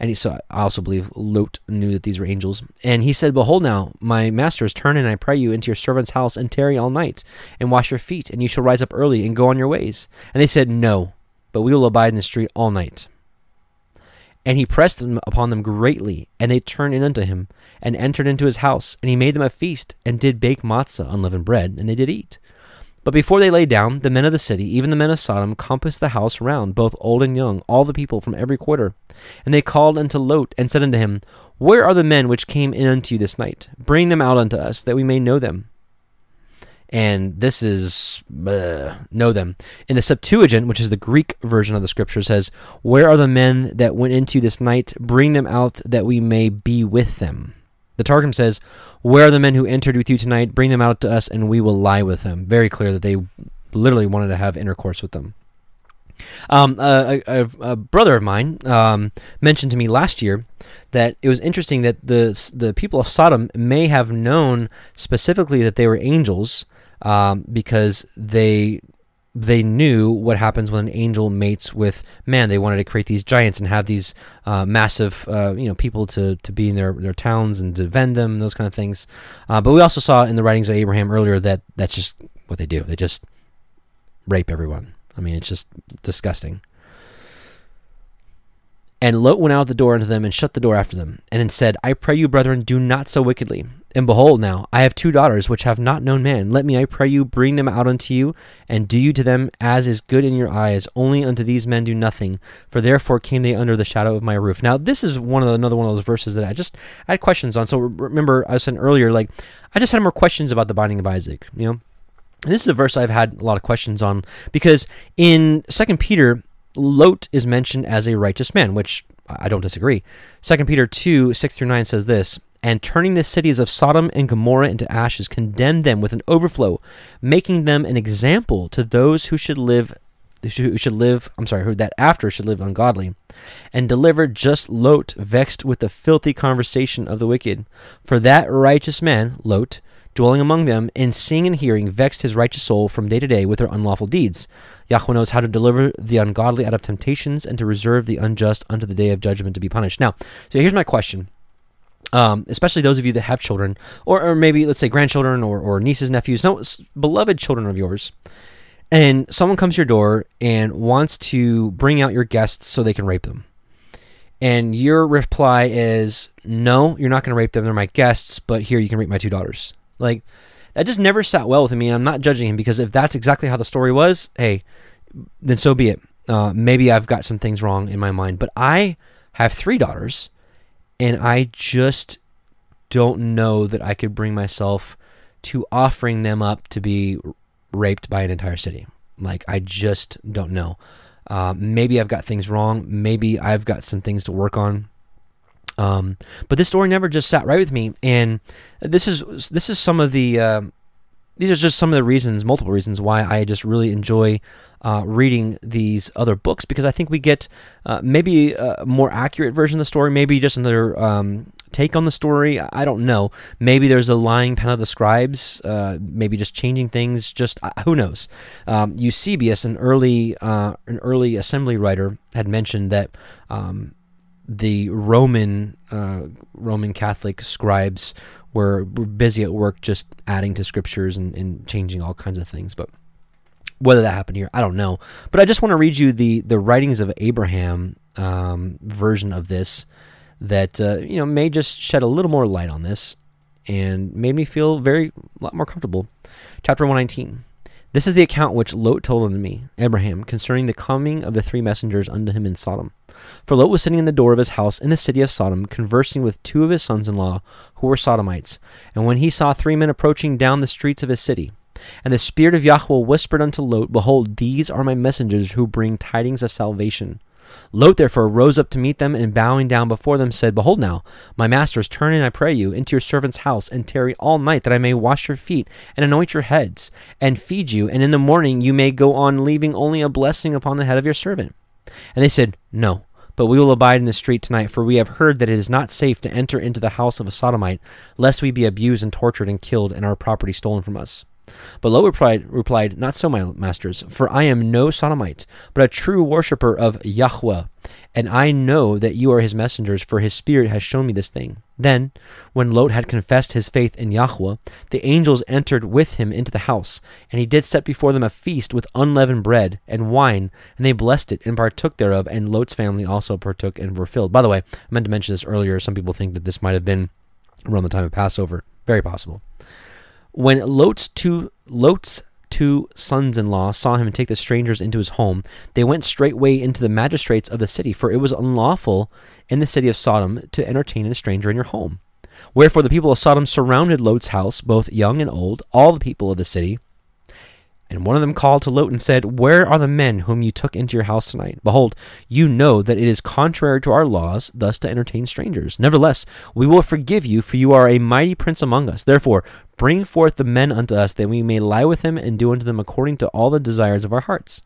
And he saw, I also believe Lot knew that these were angels. And he said, Behold now, my masters, turn in, I pray you, into your servant's house, and tarry all night, and wash your feet, and you shall rise up early, and go on your ways. And they said, No, but we will abide in the street all night. And he pressed them upon them greatly, and they turned in unto him, and entered into his house. And he made them a feast, and did bake matzah, unleavened bread, and they did eat. But before they lay down, the men of the city, even the men of Sodom, compassed the house round, both old and young, all the people from every quarter. And they called unto Lot, and said unto him, Where are the men which came in unto you this night? Bring them out unto us, that we may know them. And this is, uh, know them. In the Septuagint, which is the Greek version of the scripture, says, Where are the men that went into this night? Bring them out that we may be with them. The Targum says, Where are the men who entered with you tonight? Bring them out to us, and we will lie with them. Very clear that they literally wanted to have intercourse with them. Um, a, a, a brother of mine um, mentioned to me last year that it was interesting that the, the people of Sodom may have known specifically that they were angels, Um, because they they knew what happens when an angel mates with man. They wanted to create these giants and have these uh, massive uh, you know, people to, to be in their, their towns and defend them, those kind of things. Uh, but we also saw in the writings of Abraham earlier that that's just what they do. They just rape everyone. I mean, it's just disgusting. And Lot went out the door unto them, and shut the door after them, and said, I pray you, brethren, do not so wickedly. And behold, now I have two daughters which have not known man. Let me, I pray you, bring them out unto you, and do you to them as is good in your eyes. Only unto these men do nothing, for therefore came they under the shadow of my roof. Now this is one of the, another one of those verses that I just I had questions on. So remember, I said earlier, like I just had more questions about the binding of Isaac. You know, and this is a verse I've had a lot of questions on, because in Second Peter. Lot is mentioned as a righteous man, which I don't disagree. Second Peter two, six through nine says this, And turning the cities of Sodom and Gomorrah into ashes, condemned them with an overflow, making them an example to those who should live, who should live, I'm sorry, who that after should live ungodly, and delivered just Lot, vexed with the filthy conversation of the wicked. For that righteous man, Lot, dwelling among them, and seeing and hearing, vexed his righteous soul from day to day with their unlawful deeds. Yahuwah knows how to deliver the ungodly out of temptations, and to reserve the unjust unto the day of judgment to be punished. Now, so here's my question, um, especially those of you that have children, or, or maybe, let's say, grandchildren, or, or nieces, nephews, no, beloved children of yours, and someone comes to your door and wants to bring out your guests so they can rape them. And your reply is, no, you're not going to rape them, they're my guests, but here, you can rape my two daughters. Like, that just never sat well with me, and I'm not judging him, because if that's exactly how the story was, hey, then so be it. Uh, maybe I've got some things wrong in my mind, but I have three daughters, and I just don't know that I could bring myself to offering them up to be raped by an entire city. Like, I just don't know. Uh, maybe I've got things wrong. Maybe I've got some things to work on. Um, but this story never just sat right with me, and this is this is some of the uh, these are just some of the reasons, multiple reasons, why I just really enjoy uh, reading these other books, because I think we get uh, maybe a more accurate version of the story, maybe just another um, take on the story. I don't know. Maybe there's a lying pen of the scribes, uh, maybe just changing things. Just uh, who knows? Um, Eusebius, an early uh, an early assembly writer, had mentioned that. Um, The Roman uh, Roman Catholic scribes were busy at work just adding to scriptures and, and changing all kinds of things. But whether that happened here, I don't know. But I just want to read you the the writings of Abraham um, version of this that uh, you know, may just shed a little more light on this and made me feel very a lot more comfortable. Chapter one nineteen. This is the account which Lot told unto me, Abraham, concerning the coming of the three messengers unto him in Sodom. For Lot was sitting in the door of his house in the city of Sodom, conversing with two of his sons-in-law, who were Sodomites. And when he saw three men approaching down the streets of his city, And the Spirit of Yahuwah whispered unto Lot, Behold, these are my messengers who bring tidings of salvation. Lot therefore rose up to meet them, and bowing down before them said, Behold now, my masters, turn in, I pray you, into your servant's house, and tarry all night, that I may wash your feet, and anoint your heads, and feed you, and in the morning you may go on, leaving only a blessing upon the head of your servant. And they said, No, but we will abide in the street tonight, for we have heard that it is not safe to enter into the house of a Sodomite, lest we be abused and tortured and killed, and our property stolen from us. But Lot replied, replied, Not so, my masters, for I am no Sodomite, but a true worshipper of Yahuwah, and I know that you are his messengers, for his spirit has shown me this thing. Then, when Lot had confessed his faith in Yahuwah, the angels entered with him into the house, and he did set before them a feast with unleavened bread and wine, and they blessed it and partook thereof, and Lot's family also partook and were filled. By the way, I meant to mention this earlier. Some people think that this might have been around the time of Passover. Very possible. When Lot's two, Lot's two sons-in-law saw him take the strangers into his home, they went straightway into the magistrates of the city, for it was unlawful in the city of Sodom to entertain a stranger in your home. Wherefore the people of Sodom surrounded Lot's house, both young and old, all the people of the city. And one of them called to Lot and said, Where are the men whom you took into your house tonight? Behold, you know that it is contrary to our laws thus to entertain strangers. Nevertheless, we will forgive you, for you are a mighty prince among us. Therefore, bring forth the men unto us, that we may lie with them and do unto them according to all the desires of our hearts.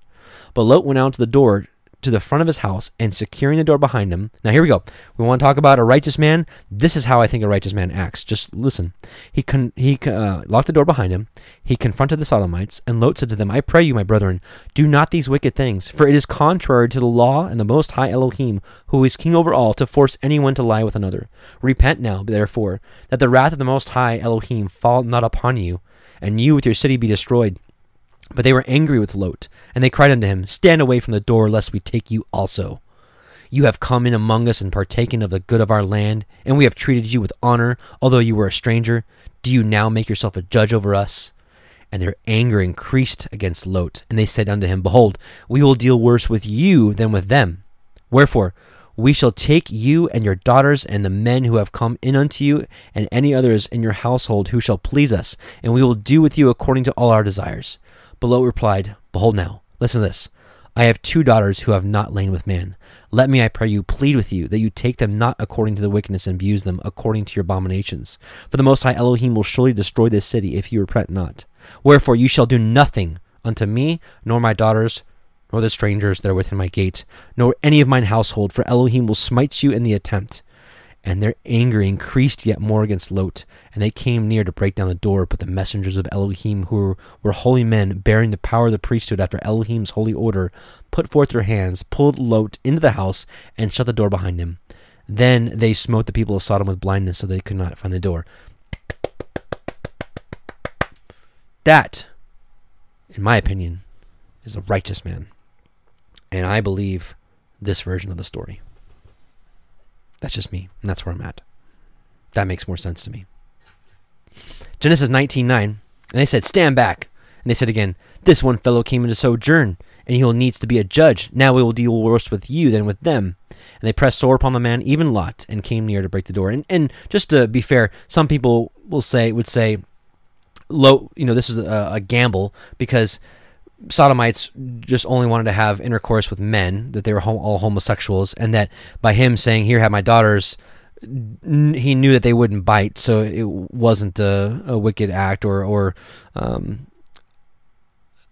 But Lot went out to the door, to the front of his house, and securing the door behind him. Now here we go. We want to talk about a righteous man. This is how I think a righteous man acts. Just listen. He con he uh, locked the door behind him. He confronted the Sodomites, and Lot said to them, I pray you, my brethren, do not these wicked things, for it is contrary to the law and the Most High Elohim, who is king over all, to force anyone to lie with another. Repent now, therefore, that the wrath of the Most High Elohim fall not upon you, and you with your city be destroyed. But they were angry with Lot, and they cried unto him, Stand away from the door, lest we take you also. You have come in among us and partaken of the good of our land, and we have treated you with honor, although you were a stranger. Do you now make yourself a judge over us? And their anger increased against Lot, and they said unto him, Behold, we will deal worse with you than with them. Wherefore, we shall take you and your daughters and the men who have come in unto you, and any others in your household who shall please us, and we will do with you according to all our desires. But Lot replied, Behold now, listen to this. I have two daughters who have not lain with man. Let me, I pray you, plead with you, that you take them not according to the wickedness and abuse them according to your abominations. For the Most High Elohim will surely destroy this city if you repent not. Wherefore you shall do nothing unto me, nor my daughters, nor the strangers that are within my gate, nor any of mine household, for Elohim will smite you in the attempt. And their anger increased yet more against Lot, and they came near to break down the door, but the messengers of Elohim, who were holy men, bearing the power of the priesthood after Elohim's holy order, put forth their hands, pulled Lot into the house, and shut the door behind him. Then they smote the people of Sodom with blindness, so they could not find the door. That, in my opinion, is a righteous man. And I believe this version of the story. That's just me, and that's where I'm at. That makes more sense to me. Genesis nineteen nine, and they said, Stand back. And they said again, This one fellow came into sojourn, and he will needs to be a judge. Now we will deal worse with you than with them. And they pressed sore upon the man, even Lot, and came near to break the door. And and just to be fair, some people will say would say, Lot, you know, this was a, a gamble, because Sodomites just only wanted to have intercourse with men, that they were all homosexuals, and that by him saying, Here, have my daughters, he knew that they wouldn't bite, so it wasn't a, a wicked act or, or um,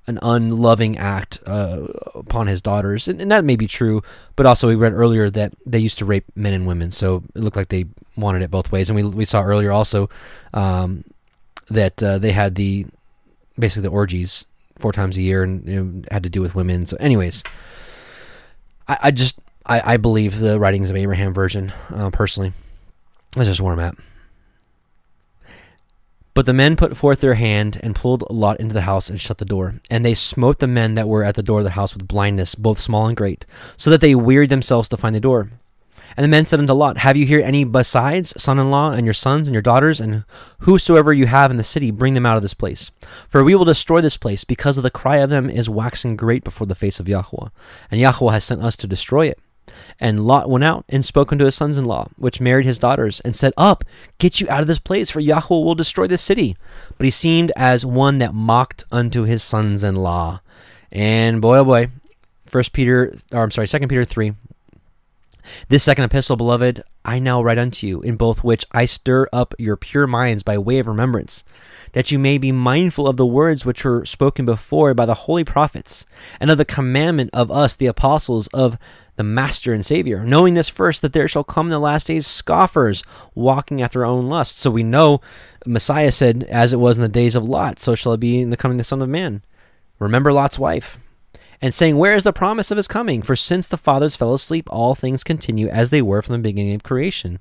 an unloving act uh, upon his daughters. And, and that may be true, but also we read earlier that they used to rape men and women, so it looked like they wanted it both ways. And we, we saw earlier also um, that uh, they had the basically the orgies four times a year, and it had to do with women. So anyways, I, I just, I, I believe the writings of Abraham version, uh, personally. That's just where I'm at. But the men put forth their hand and pulled Lot into the house and shut the door. And they smote the men that were at the door of the house with blindness, both small and great, so that they wearied themselves to find the door. And the men said unto Lot, Have you here any besides son-in-law, and your sons, and your daughters, and whosoever you have in the city? Bring them out of this place. For we will destroy this place, because of the cry of them is waxing great before the face of Yahuwah, and Yahuwah has sent us to destroy it. And Lot went out and spoke unto his sons-in-law, which married his daughters, and said, Up, get you out of this place, for Yahuwah will destroy this city. But he seemed as one that mocked unto his sons-in-law. And boy, oh boy, First Peter, or I'm sorry, Second Peter three. This second epistle, beloved, I now write unto you, in both which I stir up your pure minds by way of remembrance, that you may be mindful of the words which were spoken before by the holy prophets, and of the commandment of us, the apostles of the Master and Savior, knowing this first, that there shall come in the last days scoffers, walking after their own lusts. So we know Messiah said, as it was in the days of Lot, so shall it be in the coming of the Son of Man. Remember Lot's wife. And saying, Where is the promise of his coming? For since the fathers fell asleep, all things continue as they were from the beginning of creation.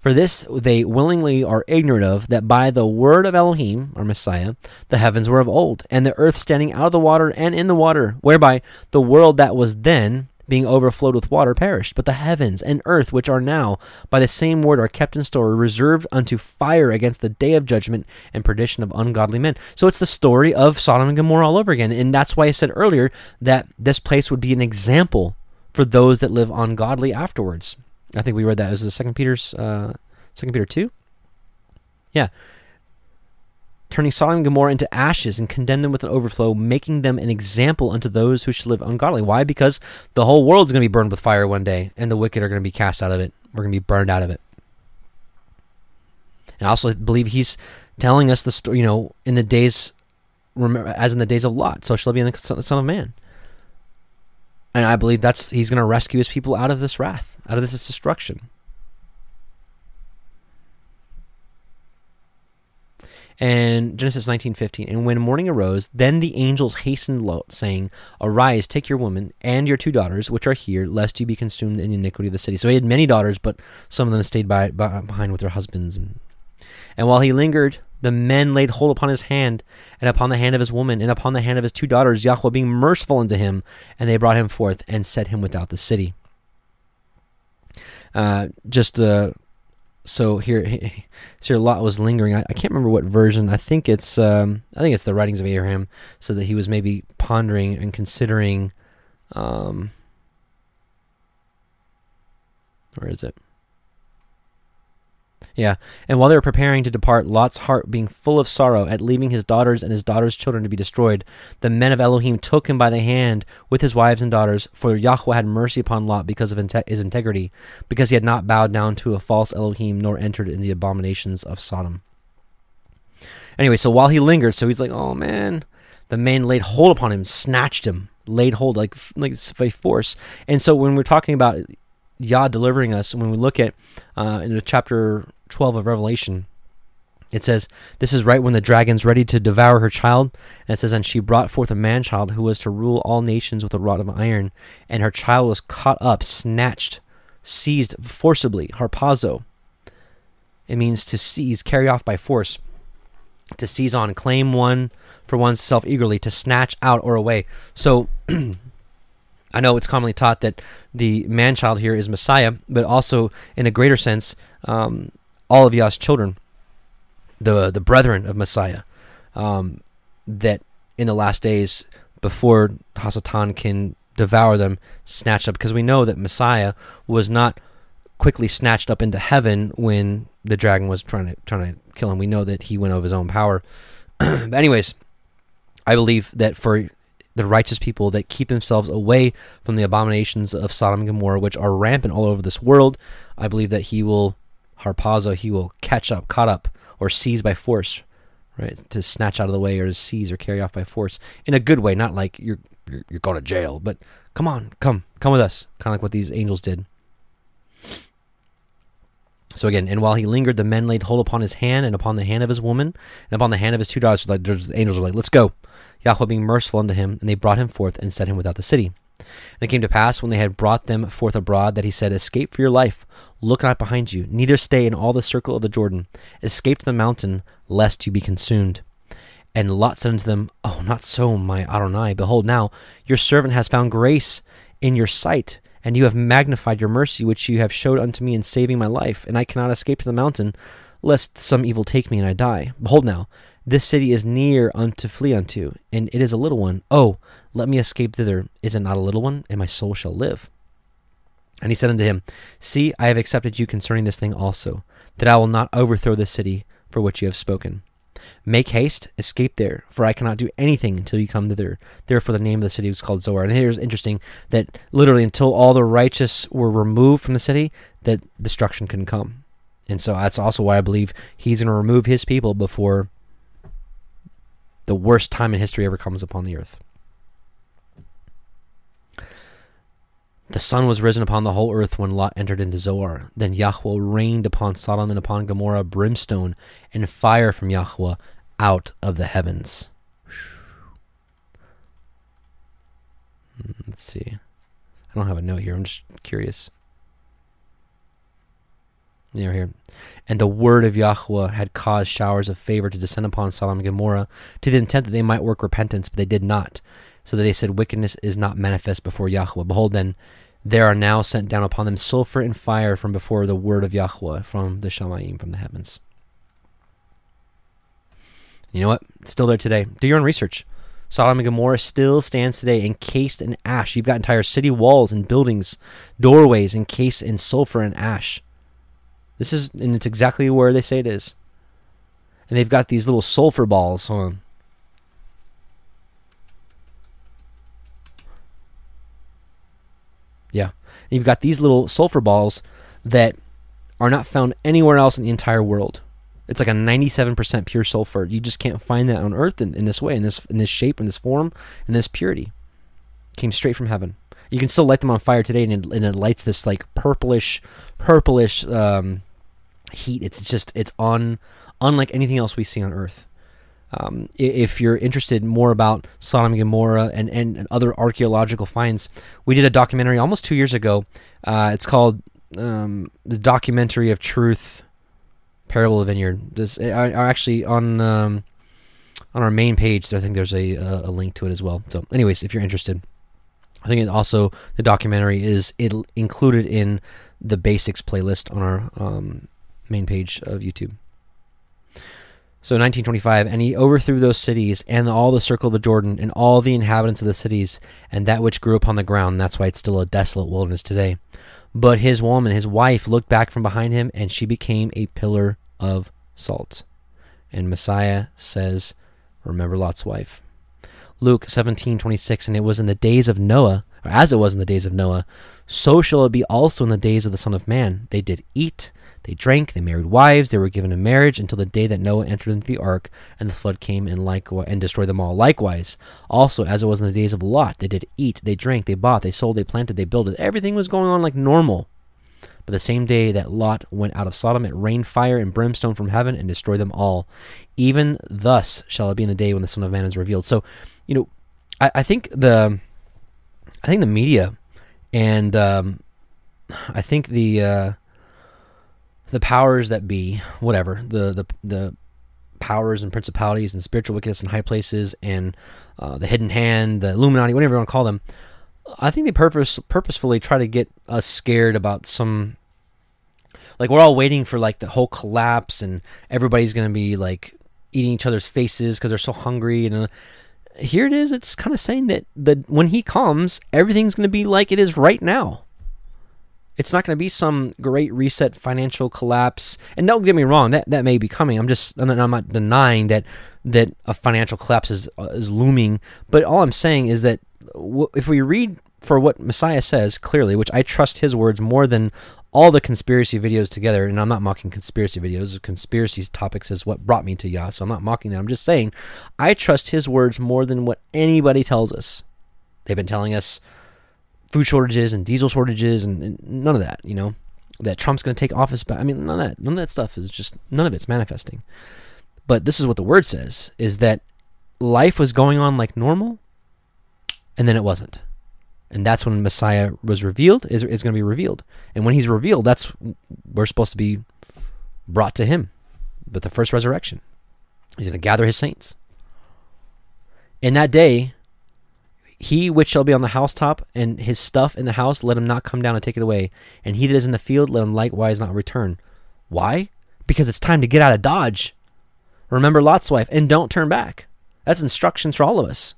For this they willingly are ignorant of, that by the word of Elohim, or Messiah, the heavens were of old, and the earth standing out of the water and in the water, whereby the world that was then, being overflowed with water, perished. But the heavens and earth, which are now, by the same word are kept in store, reserved unto fire against the day of judgment and perdition of ungodly men. So it's the story of Sodom and Gomorrah all over again. And that's why I said earlier that this place would be an example for those that live ungodly afterwards. I think we read that. It was the Second Peter's, uh, Second Peter two? Yeah. Turning Sodom and Gomorrah into ashes and condemn them with an overflow, making them an example unto those who should live ungodly. Why? Because the whole world's going to be burned with fire one day, and the wicked are going to be cast out of it. We're going to be burned out of it. And I also believe he's telling us the story, you know, in the days, remember, as in the days of Lot, so shall it be in the Son of Man. And I believe that's he's going to rescue his people out of this wrath, out of this destruction. And Genesis nineteen fifteen, and when morning arose, then the angels hastened Lot, saying, Arise, take your woman and your two daughters, which are here, lest you be consumed in the iniquity of the city. So he had many daughters, but some of them stayed by, by, behind with their husbands. And, and while he lingered, the men laid hold upon his hand, and upon the hand of his woman, and upon the hand of his two daughters, Yahuwah being merciful unto him, and they brought him forth, and set him without the city. Uh, just... Uh, So here, so Lot was lingering. I, I can't remember what version. I think it's, um, I think it's the writings of Abraham, so that he was maybe pondering and considering. Um, where is it? Yeah, and while they were preparing to depart, Lot's heart being full of sorrow at leaving his daughters and his daughters' children to be destroyed, the men of Elohim took him by the hand with his wives and daughters, for Yahuwah had mercy upon Lot because of his integrity, because he had not bowed down to a false Elohim nor entered in the abominations of Sodom. Anyway, so while he lingered, so he's like, oh man, the men laid hold upon him, snatched him, laid hold like, like by force. And so when we're talking about Yah delivering us, when we look at uh, in chapter twelve of Revelation, it says, this is right when the dragon's ready to devour her child, and it says, and she brought forth a man-child who was to rule all nations with a rod of iron, and her child was caught up, snatched, seized forcibly, harpazo. It means to seize, carry off by force, to seize on, claim one for oneself eagerly, to snatch out or away. So I know it's commonly taught that the man-child here is Messiah, but also, in a greater sense, um, all of Yah's children, the the brethren of Messiah, um, that in the last days, before Hasatan can devour them, snatched up. Because we know that Messiah was not quickly snatched up into heaven when the dragon was trying to trying to kill him. We know that he went of his own power. But anyways, I believe that for the righteous people that keep themselves away from the abominations of Sodom and Gomorrah, which are rampant all over this world, I believe that he will harpazo, he will catch up, caught up, or seize by force, right? To snatch out of the way, or to seize or carry off by force in a good way, not like you're you're, you're going to jail, but come on, come, come with us, kind of like what these angels did. So again, and while he lingered, the men laid hold upon his hand and upon the hand of his woman and upon the hand of his two daughters. Like, the angels were like, let's go. Yahuwah being merciful unto him, and they brought him forth and set him without the city. And it came to pass, when they had brought them forth abroad, that he said, Escape for your life, look not behind you, neither stay in all the circle of the Jordan. Escape to the mountain, lest you be consumed. And Lot said unto them, Oh, not so, my Adonai. Behold now, your servant has found grace in your sight, and you have magnified your mercy, which you have showed unto me in saving my life, and I cannot escape to the mountain, lest some evil take me and I die. Behold now, this city is near unto flee unto, and it is a little one. Oh, let me escape thither. Is it not a little one? And my soul shall live. And he said unto him, See, I have accepted you concerning this thing also, that I will not overthrow this city for which you have spoken. Make haste, escape there, for I cannot do anything until you come thither. Therefore the name of the city was called Zoar. And here's interesting that literally until all the righteous were removed from the city, that destruction couldn't come. And so that's also why I believe he's going to remove his people before the worst time in history ever comes upon the earth. The sun was risen upon the whole earth when Lot entered into Zoar. Then Yahuwah rained upon Sodom and upon Gomorrah brimstone and fire from Yahuwah out of the heavens. Let's see. I don't have a note here. I'm just curious. Near here. And the word of Yahuwah had caused showers of favor to descend upon Sodom and Gomorrah to the intent that they might work repentance, but they did not. So that they said, Wickedness is not manifest before Yahuwah. Behold, then, there are now sent down upon them sulfur and fire from before the word of Yahuwah, from the Shamayim, from the heavens. You know what? It's still there today. Do your own research. Sodom and Gomorrah still stands today, encased in ash. You've got entire city walls and buildings, doorways encased in sulfur and ash. This is, and it's exactly where they say it is. And they've got these little sulfur balls. Hold on. Yeah, you've got these little sulfur balls that are not found anywhere else in the entire world. It's like a ninety-seven percent pure sulfur. You just can't find that on Earth in, in this way, in this in this shape, in this form, in this purity. It came straight from heaven. You can still light them on fire today, and it, and it lights this like purplish, purplish um, heat. It's just it's un unlike anything else we see on Earth. Um, if you're interested more about Sodom and Gomorrah and, and, and other archaeological finds, we did a documentary almost two years ago. Uh, it's called um, The Documentary of Truth, Parable of the Vineyard. This, I, I actually, on um, on our main page, I think there's a, a link to it as well. So anyways, if you're interested, I think it also the documentary is it included in the basics playlist on our um, main page of YouTube. So nineteen twenty-five, and he overthrew those cities and all the circle of the Jordan and all the inhabitants of the cities and that which grew upon the ground. That's why it's still a desolate wilderness today. But his woman, his wife, looked back from behind him, and she became a pillar of salt. And Messiah says, remember Lot's wife. Luke seventeen twenty-six, and it was in the days of Noah, or as it was in the days of Noah, so shall it be also in the days of the Son of Man. They did eat, they drank, they married wives, they were given in marriage until the day that Noah entered into the ark, and the flood came and likewise and destroyed them all. Likewise, also as it was in the days of Lot, they did eat, they drank, they bought, they sold, they planted, they built. Everything was going on like normal. But the same day that Lot went out of Sodom, it rained fire and brimstone from heaven and destroyed them all. Even thus shall it be in the day when the Son of Man is revealed. So, you know, I, I think the, I think the media, and um, I think the. Uh, The powers that be, whatever, the, the, the powers and principalities and spiritual wickedness in high places and uh, the hidden hand, the Illuminati, whatever you want to call them, I think they purpose, purposefully try to get us scared about some... Like, we're all waiting for, like, the whole collapse and everybody's going to be, like, eating each other's faces because they're so hungry. And uh, here it is. It's kind of saying that, that when he comes, everything's going to be like it is right now. It's not going to be some great reset, financial collapse. And don't get me wrong, that, that may be coming. I'm just, I'm not denying that that a financial collapse is uh, is looming. But all I'm saying is that w if we read for what Messiah says clearly, which I trust his words more than all the conspiracy videos together, and I'm not mocking conspiracy videos. Conspiracy topics is what brought me to Yah, so I'm not mocking that. I'm just saying I trust his words more than what anybody tells us. They've been telling us food shortages and diesel shortages and, and none of that, you know, that Trump's going to take office back. I mean, none of that, none of that stuff is just, none of it's manifesting. But this is what the word says, is that life was going on like normal, and then it wasn't. And that's when Messiah was revealed, is, is going to be revealed. And when he's revealed, that's, we're supposed to be brought to him. But the first resurrection, he's going to gather his saints. In that day, he which shall be on the housetop and his stuff in the house, let him not come down and take it away. And he that is in the field, let him likewise not return. Why? Because it's time to get out of Dodge. Remember Lot's wife, and don't turn back. That's instructions for all of us.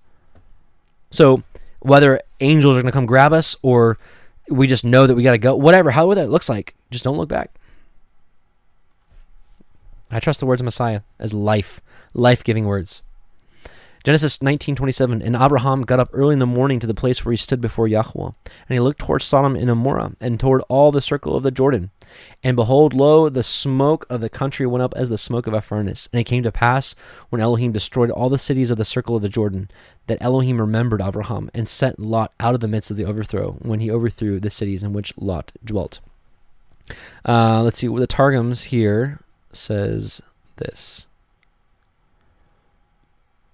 So whether angels are going to come grab us, or we just know that we got to go. Whatever, however that looks like, just don't look back. I trust the words of Messiah as life, life-giving words. Genesis nineteen twenty-seven, and Abraham got up early in the morning to the place where he stood before Yahuwah, and he looked toward Sodom and Gomorrah, and toward all the circle of the Jordan. And behold, lo, the smoke of the country went up as the smoke of a furnace. And it came to pass, when Elohim destroyed all the cities of the circle of the Jordan, that Elohim remembered Abraham, and sent Lot out of the midst of the overthrow, when he overthrew the cities in which Lot dwelt. Uh, let's see, the Targums here says this.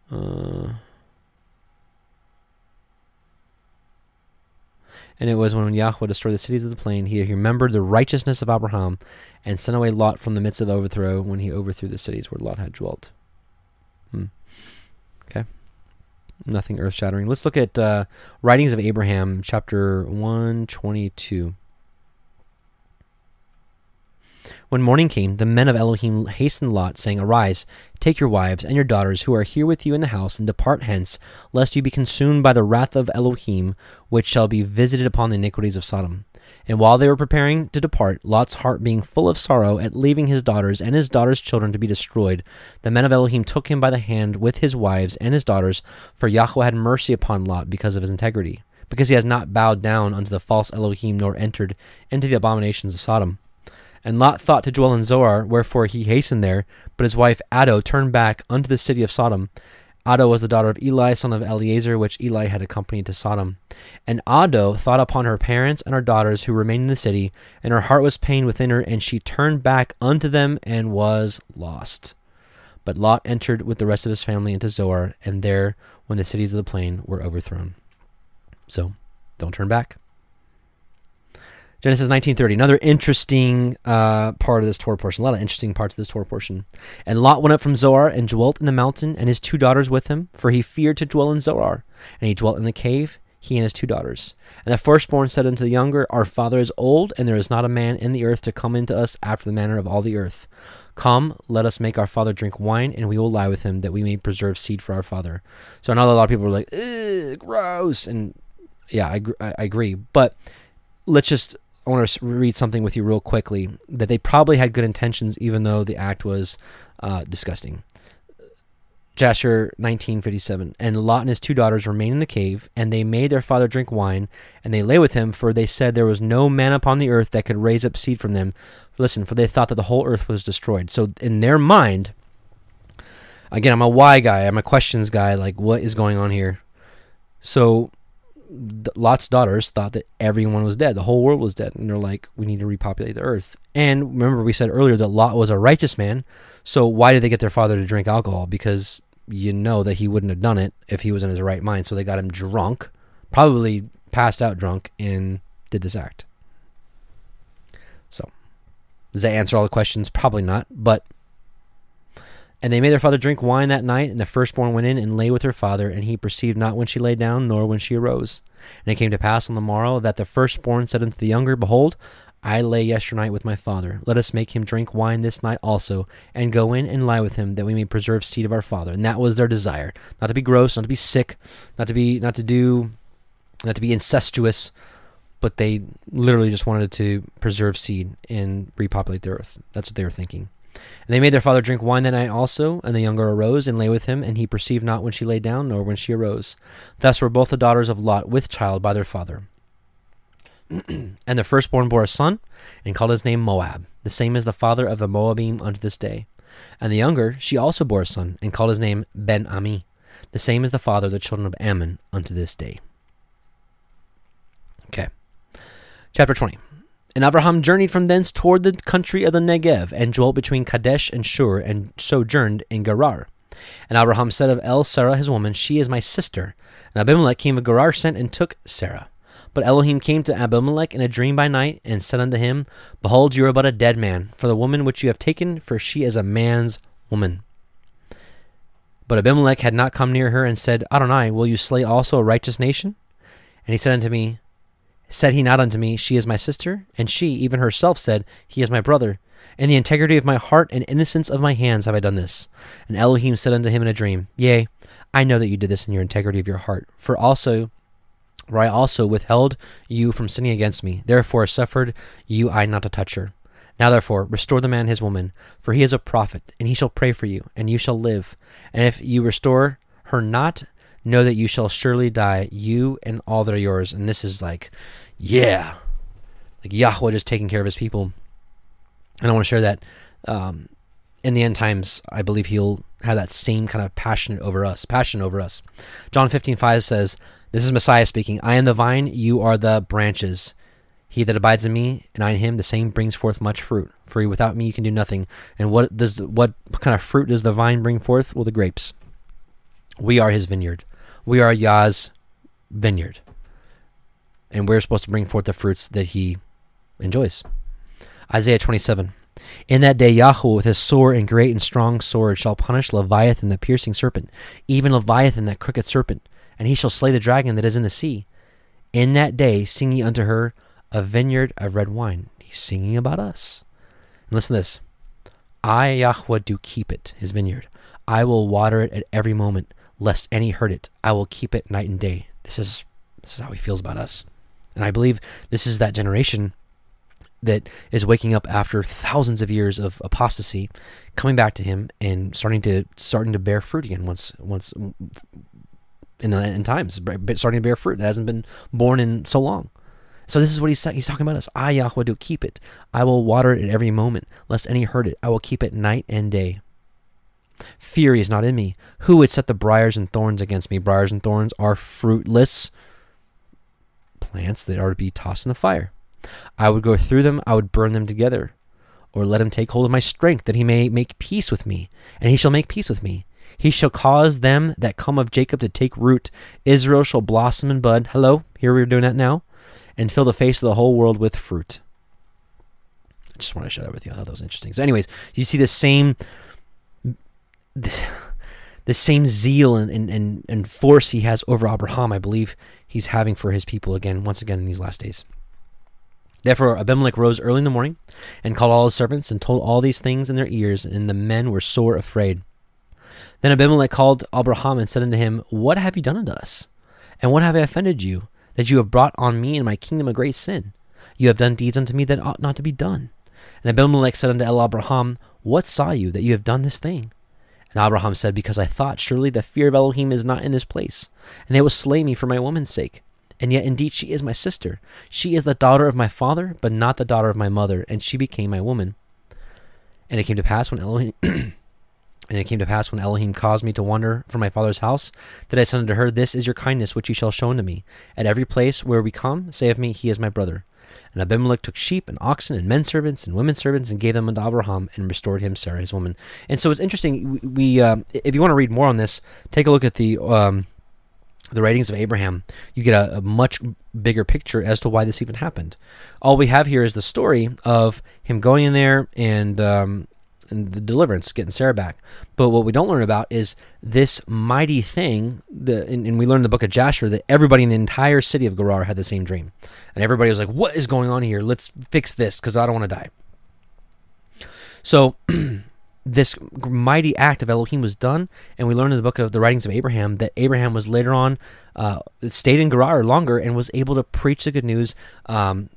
Uh, and it was when Yahuwah destroyed the cities of the plain, he remembered the righteousness of Abraham, and sent away Lot from the midst of the overthrow, when he overthrew the cities where Lot had dwelt. Hmm. Okay. Nothing earth-shattering. Let's look at uh, Writings of Abraham, chapter one twenty-two. When morning came, the men of Elohim hastened Lot, saying, Arise, take your wives and your daughters who are here with you in the house, and depart hence, lest you be consumed by the wrath of Elohim, which shall be visited upon the iniquities of Sodom. And while they were preparing to depart, Lot's heart being full of sorrow at leaving his daughters and his daughters' children to be destroyed, the men of Elohim took him by the hand with his wives and his daughters, for Yahuwah had mercy upon Lot because of his integrity, because he has not bowed down unto the false Elohim, nor entered into the abominations of Sodom. And Lot thought to dwell in Zoar, wherefore he hastened there. But his wife Addo turned back unto the city of Sodom. Addo was the daughter of Eli, son of Eleazar, which Eli had accompanied to Sodom. And Addo thought upon her parents and her daughters who remained in the city, and her heart was pained within her, and she turned back unto them and was lost. But Lot entered with the rest of his family into Zoar, and there, when the cities of the plain were overthrown. So, don't turn back. Genesis nineteen thirty, another interesting uh, part of this Torah portion. A lot of interesting parts of this Torah portion. And Lot went up from Zoar and dwelt in the mountain, and his two daughters with him, for he feared to dwell in Zoar. And he dwelt in the cave, he and his two daughters. And the firstborn said unto the younger, Our father is old, and there is not a man in the earth to come into us after the manner of all the earth. Come, let us make our father drink wine, and we will lie with him, that we may preserve seed for our father. So I know a lot of people are like, Ugh, gross. And yeah, I, I, I agree. But let's just... I want to read something with you real quickly, that they probably had good intentions even though the act was uh, disgusting. Jasher nineteen fifty-seven, and Lot and his two daughters remained in the cave, and they made their father drink wine, and they lay with him, for they said there was no man upon the earth that could raise up seed from them. Listen, for they thought that the whole earth was destroyed. So in their mind, again, I'm a why guy, I'm a questions guy, like what is going on here? So... Lot's daughters thought that everyone was dead, the whole world was dead, and they're like, we need to repopulate the earth. And remember, we said earlier that Lot was a righteous man, so why did they get their father to drink alcohol? Because you know that he wouldn't have done it if he was in his right mind. So they got him drunk, probably passed out drunk, and did this act. So does that answer all the questions? Probably not. But and they made their father drink wine that night, and the firstborn went in and lay with her father, and he perceived not when she lay down, nor when she arose. And it came to pass on the morrow that the firstborn said unto the younger, Behold, I lay yesternight with my father. Let us make him drink wine this night also, and go in and lie with him, that we may preserve seed of our father. And that was their desire, not to be gross, not to be sick, not to be, not to do, not to be incestuous, but they literally just wanted to preserve seed and repopulate the earth. That's what they were thinking. And they made their father drink wine that night also, and the younger arose and lay with him, and he perceived not when she lay down, nor when she arose. Thus were both the daughters of Lot with child by their father. And the firstborn bore a son, and called his name Moab, the same as the father of the Moabim unto this day. And the younger, she also bore a son, and called his name Ben-Ami, the same as the father of the children of Ammon unto this day. Okay. Chapter twenty. And Abraham journeyed from thence toward the country of the Negev, and dwelt between Kadesh and Shur, and sojourned in Gerar. And Abraham said of El Sarah his woman, She is my sister. And Abimelech came of Gerar sent, and took Sarah. But Elohim came to Abimelech in a dream by night, and said unto him, Behold, you are but a dead man, for the woman which you have taken, for she is a man's woman. But Abimelech had not come near her, and said, Adonai, will you slay also a righteous nation? And he said unto me, Said he not unto me, She is my sister? And she, even herself, said, He is my brother. In the integrity of my heart and innocence of my hands have I done this. And Elohim said unto him in a dream, Yea, I know that you did this in your integrity of your heart. For also where I also withheld you from sinning against me. Therefore suffered you I not to touch her. Now therefore restore the man his woman, for he is a prophet, and he shall pray for you, and you shall live. And if you restore her not, know that you shall surely die, you and all that are yours. And this is like, yeah, like Yahuwah just taking care of his people. And I want to share that um, in the end times, I believe he'll have that same kind of passion over us, passion over us. John fifteen five says, this is Messiah speaking, I am the vine, you are the branches. He that abides in me, and I in him, the same brings forth much fruit. For without me you can do nothing. And what does the, what kind of fruit does the vine bring forth? Well, the grapes. We are his vineyard. We are Yah's vineyard. And we're supposed to bring forth the fruits that he enjoys. Isaiah twenty-seven. In that day Yahuwah with his sore and great and strong sword shall punish Leviathan the piercing serpent, even Leviathan that crooked serpent, and he shall slay the dragon that is in the sea. In that day sing ye unto her a vineyard of red wine. He's singing about us. And listen to this. I, Yahuwah, do keep it, his vineyard. I will water it at every moment, lest any hurt it. I will keep it night and day. This is, this is how he feels about us. And I believe this is that generation that is waking up after thousands of years of apostasy, coming back to him and starting to starting to bear fruit again once once in the end times, starting to bear fruit that hasn't been born in so long. So this is what he's he's talking about us. I, Yahuwah, do keep it. I will water it at every moment, lest any hurt it. I will keep it night and day. Fury is not in me. Who would set the briars and thorns against me? Briars and thorns are fruitless plants that are to be tossed in the fire. I would go through them, I would burn them together, or let him take hold of my strength, that he may make peace with me, and he shall make peace with me. He shall cause them that come of Jacob to take root. Israel shall blossom and bud. Hello, here we're doing that now. And fill the face of the whole world with fruit. I just want to share that with you. I thought that was interesting. So anyways, you see the same this, this same zeal and, and, and, and force he has over Abraham, I believe he's having for his people again, once again in these last days. Therefore Abimelech rose early in the morning and called all his servants and told all these things in their ears, and the men were sore afraid. Then Abimelech called Abraham and said unto him, what have you done unto us? And what have I offended you, that you have brought on me and my kingdom a great sin? You have done deeds unto me that ought not to be done. And Abimelech said unto El Abraham, what saw you, that you have done this thing? And Abraham said, because I thought, surely the fear of Elohim is not in this place, and they will slay me for my woman's sake. And yet indeed she is my sister. She is the daughter of my father, but not the daughter of my mother, and she became my woman. And it came to pass when Elohim... And it came to pass when Elohim caused me to wander from my father's house, that I said unto her, this is your kindness which ye shall show unto me. At every place where we come, say of me, he is my brother. And Abimelech took sheep and oxen and men servants and women servants and gave them unto Abraham, and restored him Sarah his woman. And so it's interesting. We, we um, if you want to read more on this, take a look at the um, the writings of Abraham. You get a, a much bigger picture as to why this even happened. All we have here is the story of him going in there and. Um, And the deliverance, getting Sarah back. But what we don't learn about is this mighty thing, the, and, and we learn in the book of Jasher that everybody in the entire city of Gerar had the same dream. And everybody was like, what is going on here? Let's fix this, because I don't want to die. So this mighty act of Elohim was done, and we learn in the book of the writings of Abraham that Abraham was later on, uh, stayed in Gerar longer and was able to preach the good news. Um,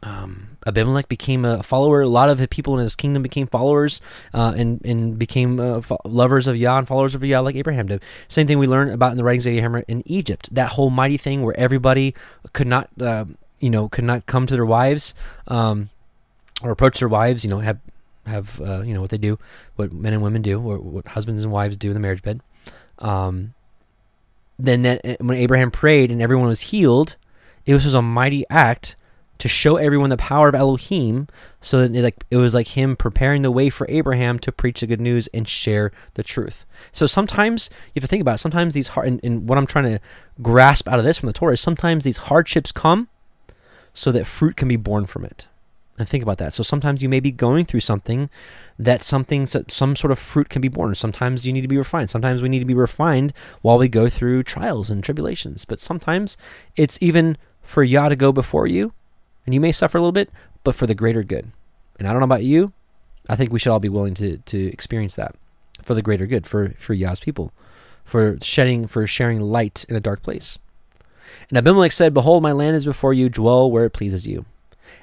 Um, Abimelech became a follower. A lot of the people in his kingdom became followers uh, and, and became uh, lovers of Yah and followers of Yah like Abraham did. Same thing we learn about in the writings of Abraham in Egypt. That whole mighty thing where everybody could not, uh, you know, could not come to their wives um, or approach their wives, you know, have, have uh, you know, what they do, what men and women do, or what husbands and wives do in the marriage bed. Um, then that, when Abraham prayed and everyone was healed, it was, was a mighty act to show everyone the power of Elohim, so that it, like, it was like him preparing the way for Abraham to preach the good news and share the truth. So sometimes, you have to think about it, sometimes these, hard, and, and what I'm trying to grasp out of this from the Torah is sometimes these hardships come so that fruit can be born from it. And think about that. So sometimes you may be going through something that something, some sort of fruit can be born. Sometimes you need to be refined. Sometimes we need to be refined while we go through trials and tribulations. But sometimes it's even for Yah to go before you, and you may suffer a little bit, but for the greater good. And I don't know about you, I think we should all be willing to, to experience that for the greater good, for, for Yah's people, for shedding, for sharing light in a dark place. And Abimelech said, Behold, my land is before you. Dwell where it pleases you.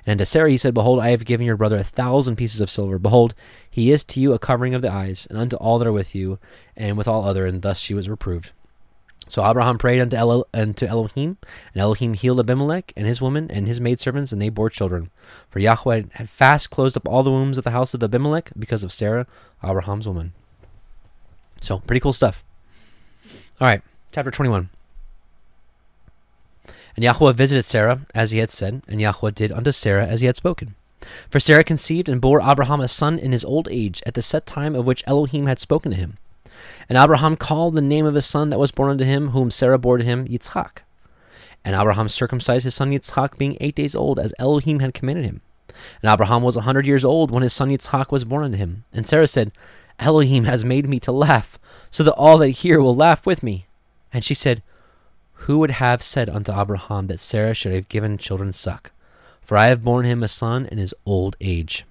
And to Sarah he said, Behold, I have given your brother a thousand pieces of silver. Behold, he is to you a covering of the eyes, and unto all that are with you, and with all other. And thus she was reproved. So Abraham prayed unto, Elo unto Elohim, and Elohim healed Abimelech and his woman and his maidservants, and they bore children. For Yahuwah had fast closed up all the wombs of the house of Abimelech because of Sarah, Abraham's woman. So, pretty cool stuff. All right, chapter twenty-one. And Yahuwah visited Sarah, as he had said, and Yahuwah did unto Sarah as he had spoken. For Sarah conceived and bore Abraham a son in his old age, at the set time of which Elohim had spoken to him. And Abraham called the name of his son that was born unto him, whom Sarah bore to him, Yitzchak. And Abraham circumcised his son Yitzchak, being eight days old, as Elohim had commanded him. And Abraham was a hundred years old when his son Yitzchak was born unto him. And Sarah said, Elohim has made me to laugh, so that all that hear will laugh with me. And she said, Who would have said unto Abraham that Sarah should have given children suck? For I have borne him a son in his old age.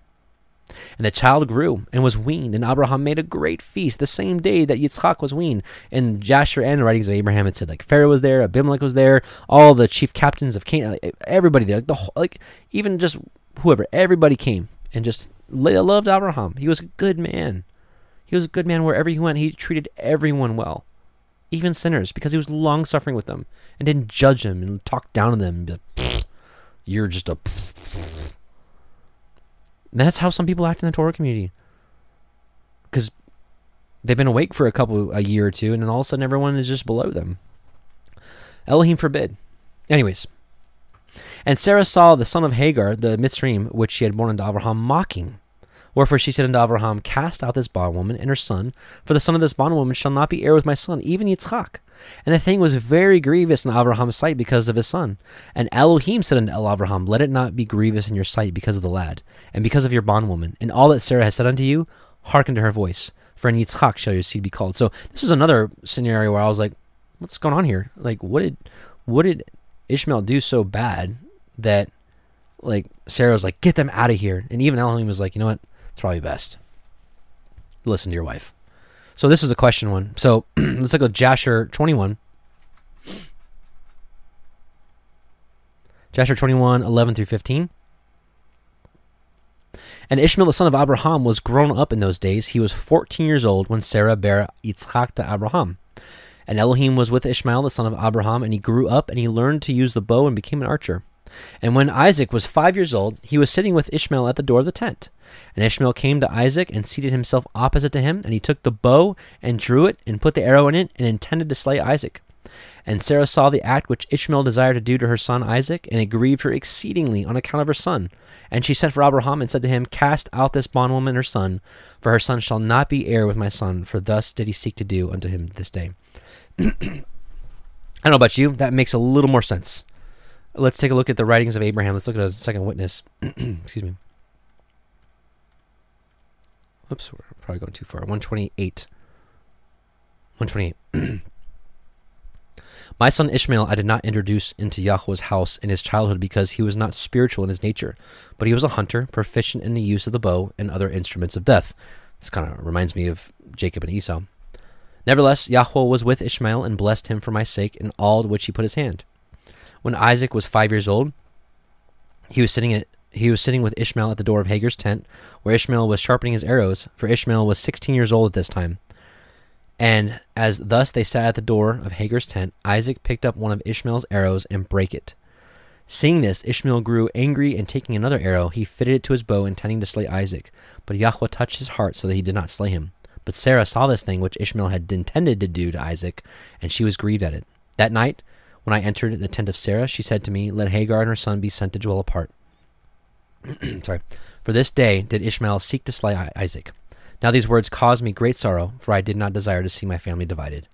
And the child grew and was weaned, and Abraham made a great feast the same day that Yitzchak was weaned. In Jasher and the writings of Abraham, it said like Pharaoh was there, Abimelech was there, all the chief captains of Canaan, everybody there, like the whole, like even just whoever, everybody came and just loved Abraham. He was a good man. He was a good man wherever he went. He treated everyone well, even sinners, because he was long suffering with them and didn't judge them and talk down to them. And be like, you're just a. And that's how some people act in the Torah community, because they've been awake for a couple, a year or two, and then all of a sudden everyone is just below them. Elohim forbid. Anyways, and Sarah saw the son of Hagar, the Mitzrayim, which she had born unto Abraham, mocking. Wherefore she said unto Abraham, Cast out this bondwoman and her son, for the son of this bondwoman shall not be heir with my son, even Yitzchak. And the thing was very grievous in Abraham's sight because of his son. And Elohim said unto Abraham, Let it not be grievous in your sight because of the lad, and because of your bondwoman, and all that Sarah has said unto you, hearken to her voice, for in Yitzchak shall your seed be called. So this is another scenario where I was like, what's going on here? Like, what did, what did Ishmael do so bad that, like, Sarah was like, get them out of here? And even Elohim was like, you know what? It's probably best. Listen to your wife. So this is a question one. So let's look at Jasher twenty-one. Jasher twenty-one, eleven through fifteen. And Ishmael the son of Abraham was grown up in those days. He was fourteen years old when Sarah bare Yitzchak to Abraham. And Elohim was with Ishmael the son of Abraham, and he grew up, and he learned to use the bow and became an archer. And when Isaac was five years old, he was sitting with Ishmael at the door of the tent. And Ishmael came to Isaac and seated himself opposite to him, and he took the bow and drew it and put the arrow in it and intended to slay Isaac. And Sarah saw the act which Ishmael desired to do to her son Isaac, and it grieved her exceedingly on account of her son. And she sent for Abraham and said to him, Cast out this bondwoman and her son, for her son shall not be heir with my son, for thus did he seek to do unto him this day. I don't know about you, that makes a little more sense. Let's take a look at the writings of Abraham. Let's look at a second witness. Excuse me. Oops, we're probably going too far. one twenty-eight. one twenty-eight. My son Ishmael I did not introduce into Yahuwah's house in his childhood because he was not spiritual in his nature, but he was a hunter, proficient in the use of the bow and other instruments of death. This kind of reminds me of Jacob and Esau. Nevertheless, Yahuwah was with Ishmael and blessed him for my sake in all to which he put his hand. When Isaac was five years old, he was sitting at, he was sitting with Ishmael at the door of Hagar's tent, where Ishmael was sharpening his arrows, for Ishmael was sixteen years old at this time. And as thus they sat at the door of Hagar's tent, Isaac picked up one of Ishmael's arrows and brake it. Seeing this, Ishmael grew angry, and taking another arrow, he fitted it to his bow, intending to slay Isaac. But Yahuwah touched his heart so that he did not slay him. But Sarah saw this thing which Ishmael had intended to do to Isaac, and she was grieved at it. That night, when I entered the tent of Sarah, she said to me, Let Hagar and her son be sent to dwell apart. Sorry. For this day did Ishmael seek to slay Isaac. Now these words caused me great sorrow, for I did not desire to see my family divided.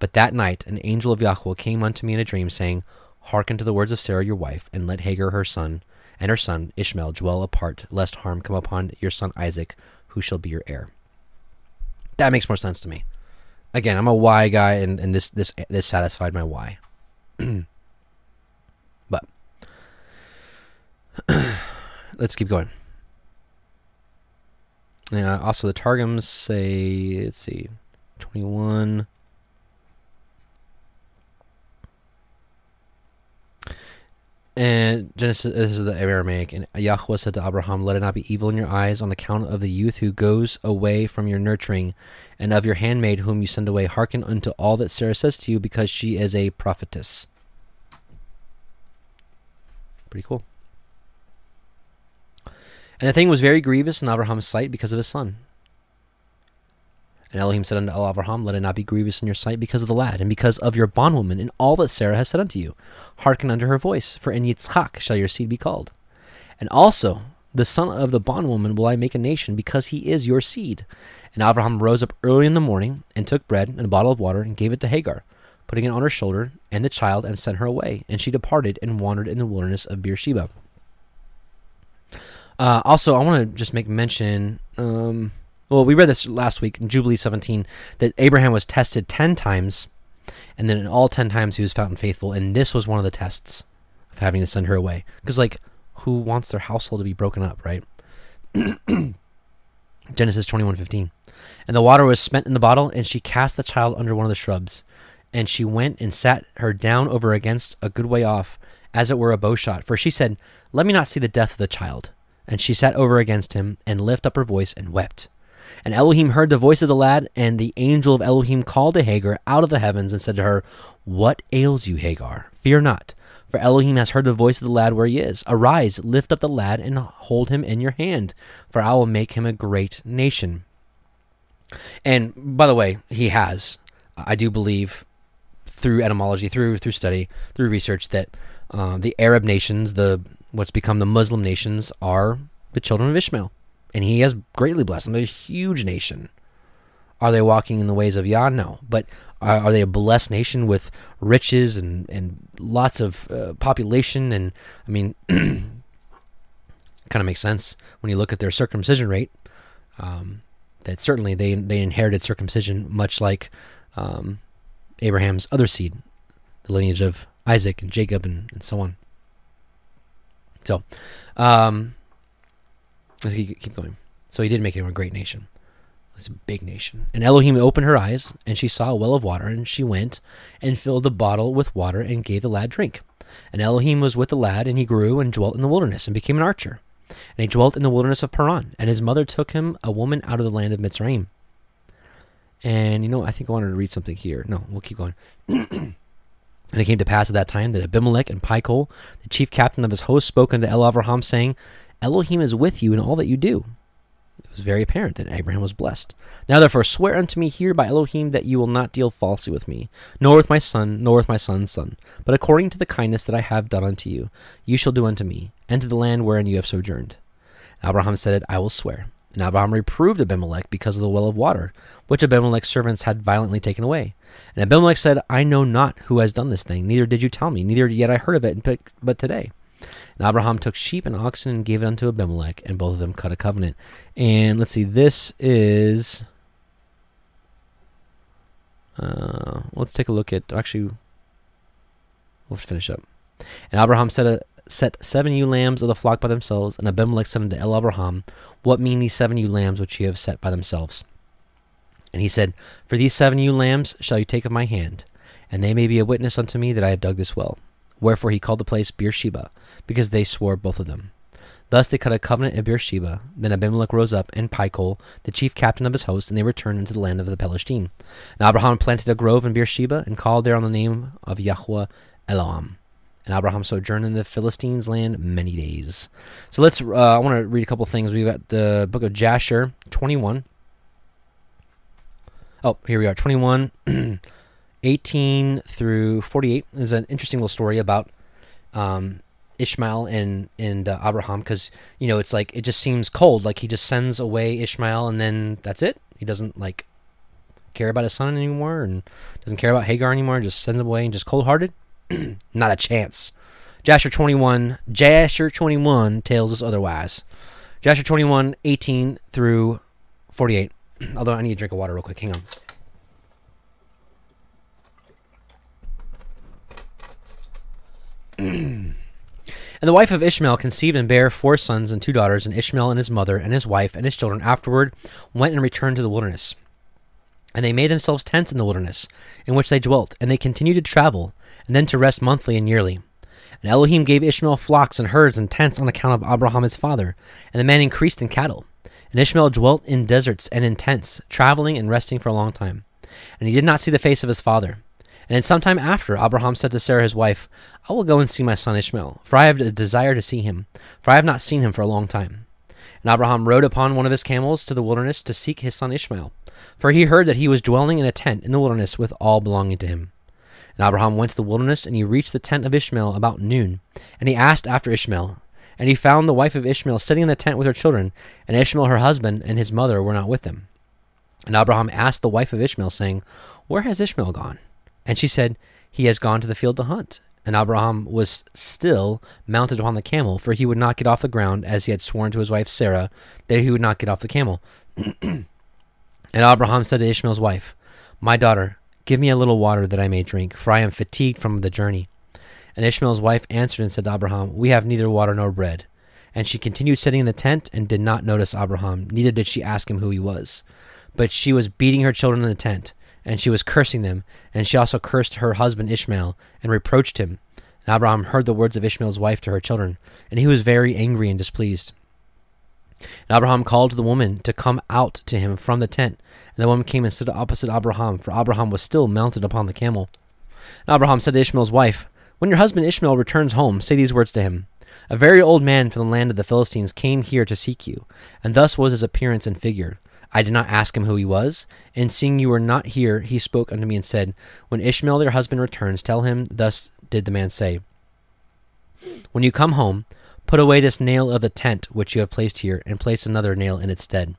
But that night an angel of Yahuwah came unto me in a dream, saying, Hearken to the words of Sarah your wife, and let Hagar her son and her son Ishmael dwell apart, lest harm come upon your son Isaac, who shall be your heir. That makes more sense to me. Again, I'm a why guy, and, and this, this, this satisfied my why. But let's keep going. Yeah, also the Targums say, let's see, twenty-one. And Genesis, this is the Aramaic, and Yahuwah said to Abraham, "Let it not be evil in your eyes on account of the youth who goes away from your nurturing, and of your handmaid whom you send away. Hearken unto all that Sarah says to you, because she is a prophetess." Pretty cool. And the thing was very grievous in Abraham's sight because of his son. And Elohim said unto Abraham, "Let it not be grievous in your sight because of the lad, and because of your bondwoman, and all that Sarah has said unto you. Hearken unto her voice, for in Yitzchak shall your seed be called. And also the son of the bondwoman will I make a nation, because he is your seed." And Abraham rose up early in the morning, and took bread and a bottle of water, and gave it to Hagar, putting it on her shoulder, and the child, and sent her away. And she departed and wandered in the wilderness of Beersheba. Uh, also, I want to just make mention... Um, Well, we read this last week in Jubilee seventeen, that Abraham was tested ten times, and then in all ten times he was found faithful, and this was one of the tests of having to send her away. Because, like, who wants their household to be broken up, right? Genesis twenty-one fifteen. "And the water was spent in the bottle, and she cast the child under one of the shrubs. And she went and sat her down over against a good way off, as it were a bowshot. For she said, Let me not see the death of the child. And she sat over against him, and lift up her voice, and wept. And Elohim heard the voice of the lad, and the angel of Elohim called to Hagar out of the heavens, and said to her, What ails you, Hagar? Fear not, for Elohim has heard the voice of the lad where he is. Arise, lift up the lad, and hold him in your hand, for I will make him a great nation." And, by the way, he has. I do believe, through etymology, through through study, through research, that uh, the Arab nations, the what's become the Muslim nations, are the children of Ishmael. And he has greatly blessed them. They're a huge nation. Are they walking in the ways of Yah? No. But are, are they a blessed nation with riches and, and lots of uh, population? And, I mean, kind of makes sense when you look at their circumcision rate. Um, that certainly they, they inherited circumcision, much like um, Abraham's other seed, the lineage of Isaac and Jacob and, and so on. So, um... let's keep going. So he did make him a great nation. It's a big nation. "And Elohim opened her eyes, and she saw a well of water, and she went and filled the bottle with water and gave the lad drink. And Elohim was with the lad, and he grew and dwelt in the wilderness and became an archer. And he dwelt in the wilderness of Paran, and his mother took him a woman out of the land of Mitzrayim." And, you know, I think I wanted to read something here. No, we'll keep going. "And it came to pass at that time that Abimelech and Pichol, the chief captain of his host, spoke unto El Avraham, saying, Elohim is with you in all that you do." It was very apparent that Abraham was blessed. "Now therefore swear unto me here by Elohim that you will not deal falsely with me, nor with my son, nor with my son's son. But according to the kindness that I have done unto you, you shall do unto me, and to the land wherein you have sojourned." And Abraham said, "I will swear." And Abraham reproved Abimelech because of the well of water, which Abimelech's servants had violently taken away. And Abimelech said, "I know not who has done this thing, neither did you tell me, neither yet I heard of it but today." And Abraham took sheep and oxen and gave it unto Abimelech, and both of them cut a covenant. And let's see, this is... Uh, let's take a look at... Actually, we'll finish up. "And Abraham set, a, set seven ewe lambs of the flock by themselves, and Abimelech said unto El Abraham, What mean these seven ewe lambs which ye have set by themselves? And he said, For these seven ewe lambs shall you take of my hand, and they may be a witness unto me that I have dug this well. Wherefore he called the place Beersheba, because they swore both of them. Thus they cut a covenant at Beersheba. Then Abimelech rose up, and Pichol, the chief captain of his host, and they returned into the land of the Pelishtim. And Abraham planted a grove in Beersheba, and called there on the name of Yahuwah Elohim. And Abraham sojourned in the Philistines' land many days." So let's, uh, I want to read a couple things. We've got the book of Jasher, twenty-one. Oh, here we are, twenty-one. eighteen through forty-eight is an interesting little story about um, Ishmael and and uh, Abraham, because, you know, it's like it just seems cold. Like, he just sends away Ishmael, and then that's it. He doesn't, like, care about his son anymore, and doesn't care about Hagar anymore. Just sends him away and just cold-hearted. Not a chance. Jasher twenty-one, Jasher twenty-one tells us otherwise. Jasher twenty-one, eighteen through forty-eight. Although I need a drink of water real quick. Hang on. "And the wife of Ishmael conceived and bare four sons and two daughters, and Ishmael and his mother and his wife and his children afterward went and returned to the wilderness. And they made themselves tents in the wilderness, in which they dwelt, and they continued to travel, and then to rest monthly and yearly. And Elohim gave Ishmael flocks and herds and tents on account of Abraham his father, and the man increased in cattle. And Ishmael dwelt in deserts and in tents, traveling and resting for a long time. And he did not see the face of his father. And some time after, Abraham said to Sarah his wife, I will go and see my son Ishmael, for I have a desire to see him, for I have not seen him for a long time. And Abraham rode upon one of his camels to the wilderness to seek his son Ishmael, for he heard that he was dwelling in a tent in the wilderness with all belonging to him. And Abraham went to the wilderness, and he reached the tent of Ishmael about noon, and he asked after Ishmael. And he found the wife of Ishmael sitting in the tent with her children, and Ishmael her husband and his mother were not with them. And Abraham asked the wife of Ishmael, saying, Where has Ishmael gone? And she said, He has gone to the field to hunt. And Abraham was still mounted upon the camel, for he would not get off the ground, as he had sworn to his wife Sarah, that he would not get off the camel. And Abraham said to Ishmael's wife, My daughter, give me a little water that I may drink, for I am fatigued from the journey. And Ishmael's wife answered and said to Abraham, We have neither water nor bread. And she continued sitting in the tent and did not notice Abraham, neither did she ask him who he was. But she was beating her children in the tent, and she was cursing them, and she also cursed her husband Ishmael, and reproached him. And Abraham heard the words of Ishmael's wife to her children, and he was very angry and displeased. And Abraham called the woman to come out to him from the tent, and the woman came and stood opposite Abraham, for Abraham was still mounted upon the camel. And Abraham said to Ishmael's wife, When your husband Ishmael returns home, say these words to him. A very old man from the land of the Philistines came here to seek you, and thus was his appearance and figure. I did not ask him who he was, and seeing you were not here, he spoke unto me and said, When Ishmael your husband returns, tell him, Thus did the man say, When you come home, put away this nail of the tent which you have placed here, and place another nail in its stead.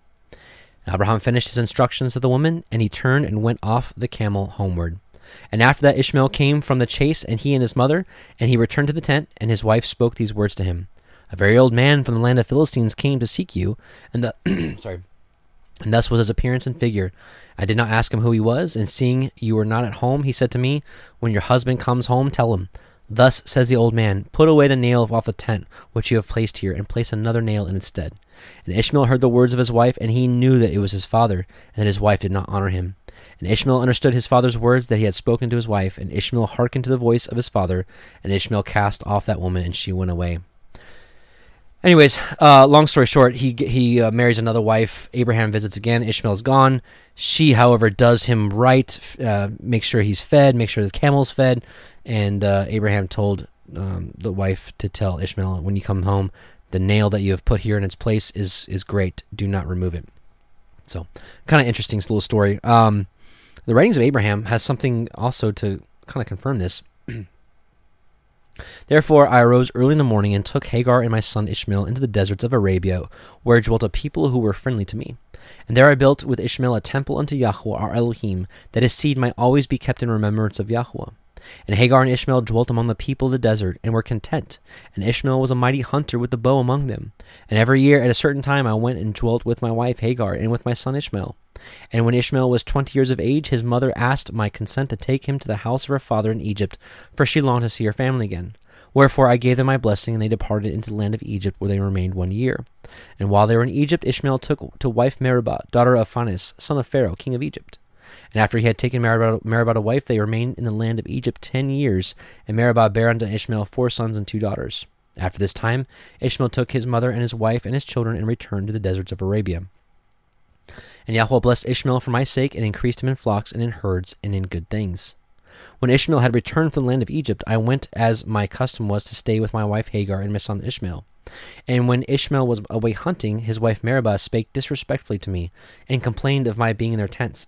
And Abraham finished his instructions to the woman, and he turned and went off the camel homeward. And after that Ishmael came from the chase, and he and his mother, and he returned to the tent, and his wife spoke these words to him. A very old man from the land of Philistines came to seek you, and the sorry, and thus was his appearance and figure. I did not ask him who he was, and seeing you were not at home, he said to me, When your husband comes home, tell him, Thus says the old man, Put away the nail off the tent which you have placed here, and place another nail in its stead. And Ishmael heard the words of his wife, and he knew that it was his father, and that his wife did not honor him. And Ishmael understood his father's words that he had spoken to his wife, and Ishmael hearkened to the voice of his father, and Ishmael cast off that woman, and she went away. Anyways, uh, long story short, he he uh, marries another wife. Abraham visits again. Ishmael's gone. She, however, does him right, uh, make sure he's fed, make sure the camel's fed, and uh, Abraham told um, the wife to tell Ishmael, when you come home, the nail that you have put here in its place is is great. Do not remove it. So, kind of interesting little story. Um, the writings of Abraham has something also to kind of confirm this. Therefore I arose early in the morning and took Hagar and my son Ishmael into the deserts of Arabia, where dwelt a people who were friendly to me. And there I built with Ishmael a temple unto Yahuwah our Elohim, that his seed might always be kept in remembrance of Yahuwah. And Hagar and Ishmael dwelt among the people of the desert, and were content. And Ishmael was a mighty hunter with the bow among them. And every year at a certain time I went and dwelt with my wife Hagar, and with my son Ishmael. And when Ishmael was twenty years of age, his mother asked my consent to take him to the house of her father in Egypt, for she longed to see her family again. Wherefore I gave them my blessing, and they departed into the land of Egypt, where they remained one year. And while they were in Egypt, Ishmael took to wife Meribah, daughter of Phanes, son of Pharaoh, king of Egypt. And after he had taken Meribah, Meribah a wife, they remained in the land of Egypt ten years, and Meribah bare unto Ishmael four sons and two daughters. After this time, Ishmael took his mother and his wife and his children, and returned to the deserts of Arabia. And Yahuwah blessed Ishmael for my sake, and increased him in flocks, and in herds, and in good things. When Ishmael had returned from the land of Egypt, I went, as my custom was, to stay with my wife Hagar and my son Ishmael. And when Ishmael was away hunting, his wife Meribah spake disrespectfully to me, and complained of my being in their tents.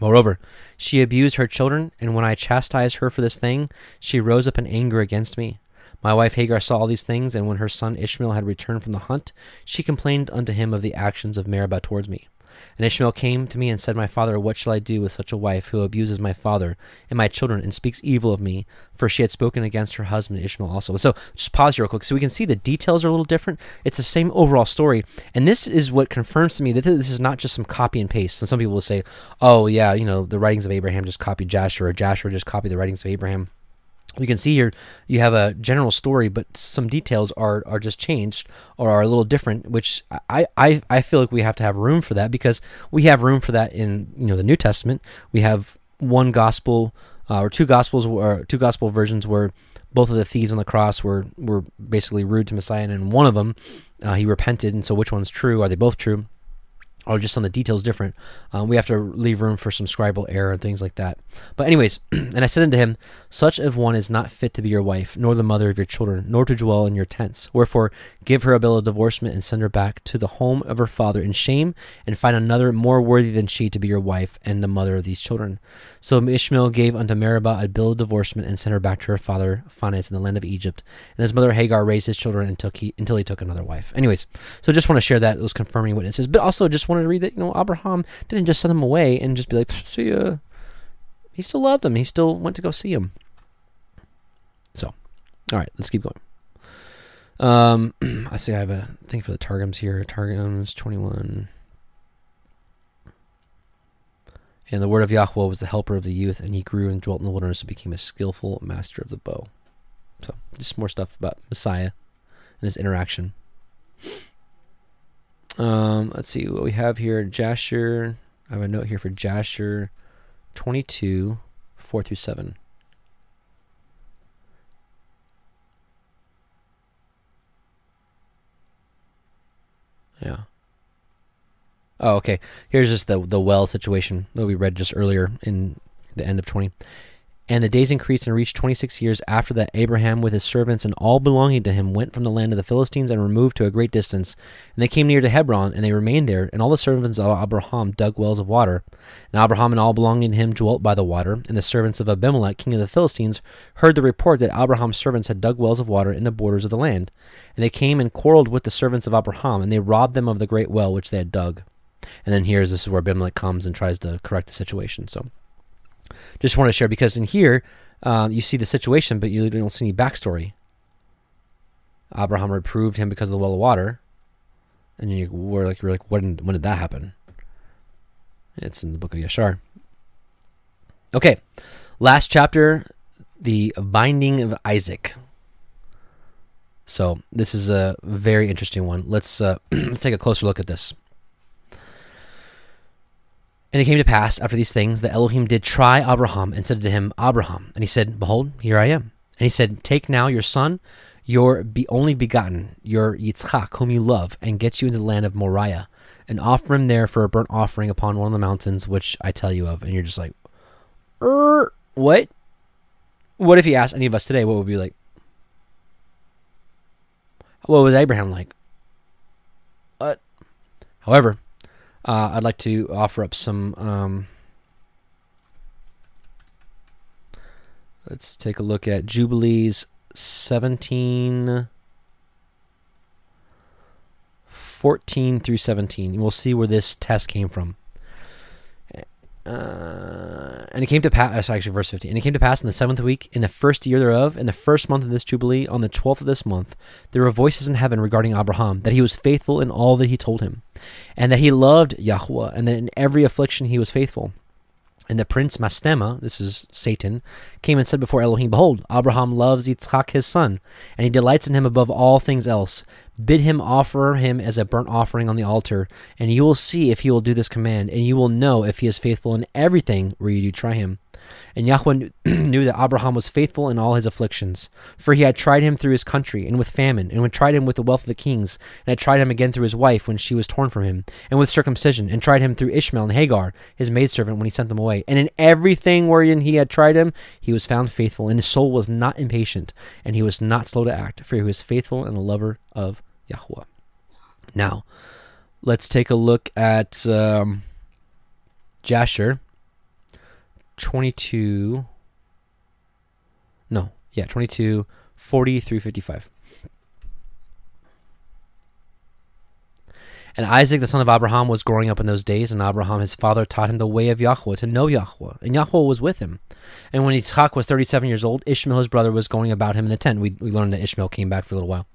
Moreover, she abused her children, and when I chastised her for this thing, she rose up in anger against me. My wife Hagar saw all these things, and when her son Ishmael had returned from the hunt, she complained unto him of the actions of Meribah towards me. And Ishmael came to me and said, My father, what shall I do with such a wife, who abuses my father and my children, and speaks evil of me? For she had spoken against her husband Ishmael also. So just pause here real quick, so we can see the details are a little different. It's the same overall story, and this is what confirms to me that this is not just some copy and paste. And some people will say, oh yeah, you know, the writings of Abraham just copied Jasher, or Jasher just copied the writings of Abraham. You can see here you have a general story, but some details are, are just changed or are a little different, which I, I, I feel like we have to have room for that, because we have room for that in, you know, the New Testament. We have one gospel uh, or two gospels were two gospel versions where both of the thieves on the cross were were basically rude to Messiah, and in one of them uh, he repented. And so, which one's true? Are they both true, or just some of the details different? Um, we have to leave room for some scribal error and things like that. But anyways, and I said unto him, such a one is not fit to be your wife, nor the mother of your children, nor to dwell in your tents. Wherefore, give her a bill of divorcement and send her back to the home of her father in shame, and find another more worthy than she to be your wife and the mother of these children. So Ishmael gave unto Meribah a bill of divorcement and sent her back to her father Phanes in the land of Egypt. And his mother Hagar raised his children and took he, until he took another wife. Anyways, so just want to share that. It was confirming what it says. But also just wanted to read that, you know, Abraham didn't just send him away and just be like, see ya. He still loved him. He still went to go see him. So, all right, let's keep going. Um, I see I have a thing for the Targums here. Targums twenty-one. And the word of Yahuwah was the helper of the youth, and he grew and dwelt in the wilderness and became a skillful master of the bow. So, just more stuff about Messiah and his interaction. Um, let's see what we have here. Jasher. I have a note here for Jasher twenty-two, four through seven. Yeah. Oh, okay. Here's just the the well situation that we read just earlier in the end of twenty. And the days increased and reached twenty-six years after that Abraham with his servants and all belonging to him went from the land of the Philistines and removed to a great distance. And they came near to Hebron, and they remained there. And all the servants of Abraham dug wells of water. And Abraham and all belonging to him dwelt by the water. And the servants of Abimelech, king of the Philistines, heard the report that Abraham's servants had dug wells of water in the borders of the land. And they came and quarreled with the servants of Abraham, and they robbed them of the great well which they had dug. And then here's this is where Abimelech comes and tries to correct the situation. So, just want to share, because in here um, you see the situation, but you don't see any backstory. Abraham reproved him because of the well of water, and you were like, you're like, when, when did that happen? It's in the book of Yashar. Okay, last chapter, the binding of Isaac. So this is a very interesting one. Let's uh, let's take a closer look at this. And it came to pass, after these things, that Elohim did try Abraham, and said to him, Abraham. And he said, Behold, here I am. And he said, Take now your son, your be only begotten, your Yitzchak, whom you love, and get you into the land of Moriah, and offer him there for a burnt offering upon one of the mountains, which I tell you of. And you're just like, er, what? What if he asked any of us today, what would we be like? What was Abraham like? What? However, Uh, I'd like to offer up some, um, let's take a look at Jubilees seventeen, fourteen through seventeen. We'll see where this test came from. Uh, and it came to pass, actually verse fifteen, and it came to pass in the seventh week, in the first year thereof, in the first month of this Jubilee, on the twelfth of this month, there were voices in heaven regarding Abraham, that he was faithful in all that he told him, and that he loved Yahuwah, and that in every affliction he was faithful. And the prince Mastema, this is Satan, came and said before Elohim, Behold, Abraham loves Yitzchak his son, and he delights in him above all things else. Bid him offer him as a burnt offering on the altar, and you will see if he will do this command, and you will know if he is faithful in everything where you do try him. And Yahuwah knew that Abraham was faithful in all his afflictions, for he had tried him through his country, and with famine, and had tried him with the wealth of the kings, and had tried him again through his wife when she was torn from him, and with circumcision, and tried him through Ishmael and Hagar, his maidservant, when he sent them away. And in everything wherein he had tried him, he was found faithful, and his soul was not impatient, and he was not slow to act, for he was faithful and a lover of Yahuwah. Now, let's take a look at um, Jasher. twenty-two, no, yeah, twenty-two, forty through fifty-five. And Isaac, the son of Abraham, was growing up in those days, and Abraham his father taught him the way of Yahuwah, to know Yahuwah, and Yahuwah was with him. And when Yitzchak was thirty-seven years old, Ishmael his brother was going about him in the tent. We, we learned that Ishmael came back for a little while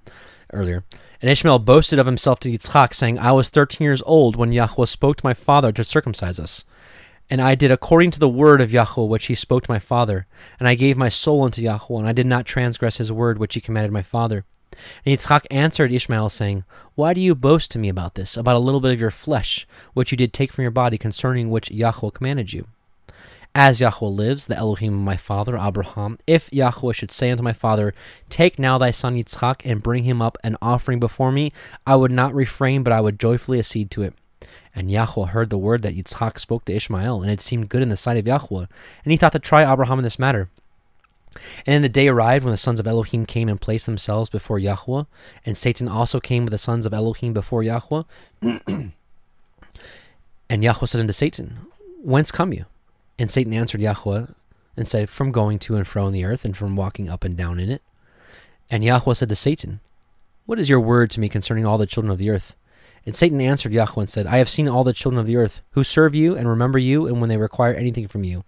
earlier. And Ishmael boasted of himself to Yitzchak, saying, I was thirteen years old when Yahuwah spoke to my father to circumcise us. And I did according to the word of Yahuwah, which he spoke to my father. And I gave my soul unto Yahuwah, and I did not transgress his word, which he commanded my father. And Yitzchak answered Ishmael, saying, Why do you boast to me about this, about a little bit of your flesh, which you did take from your body, concerning which Yahuwah commanded you? As Yahuwah lives, the Elohim of my father Abraham, if Yahuwah should say unto my father, Take now thy son Yitzchak, and bring him up an offering before me, I would not refrain, but I would joyfully accede to it. And Yahuwah heard the word that Yitzchak spoke to Ishmael, and it seemed good in the sight of Yahuwah, and he thought to try Abraham in this matter. And the day arrived when the sons of Elohim came and placed themselves before Yahuwah, and Satan also came with the sons of Elohim before Yahuwah. And Yahuwah said unto Satan, Whence come you? And Satan answered Yahuwah, and said, From going to and fro in the earth, and from walking up and down in it. And Yahuwah said to Satan, What is your word to me concerning all the children of the earth? And Satan answered Yahuwah and said, I have seen all the children of the earth, who serve you, and remember you, and when they require anything from you.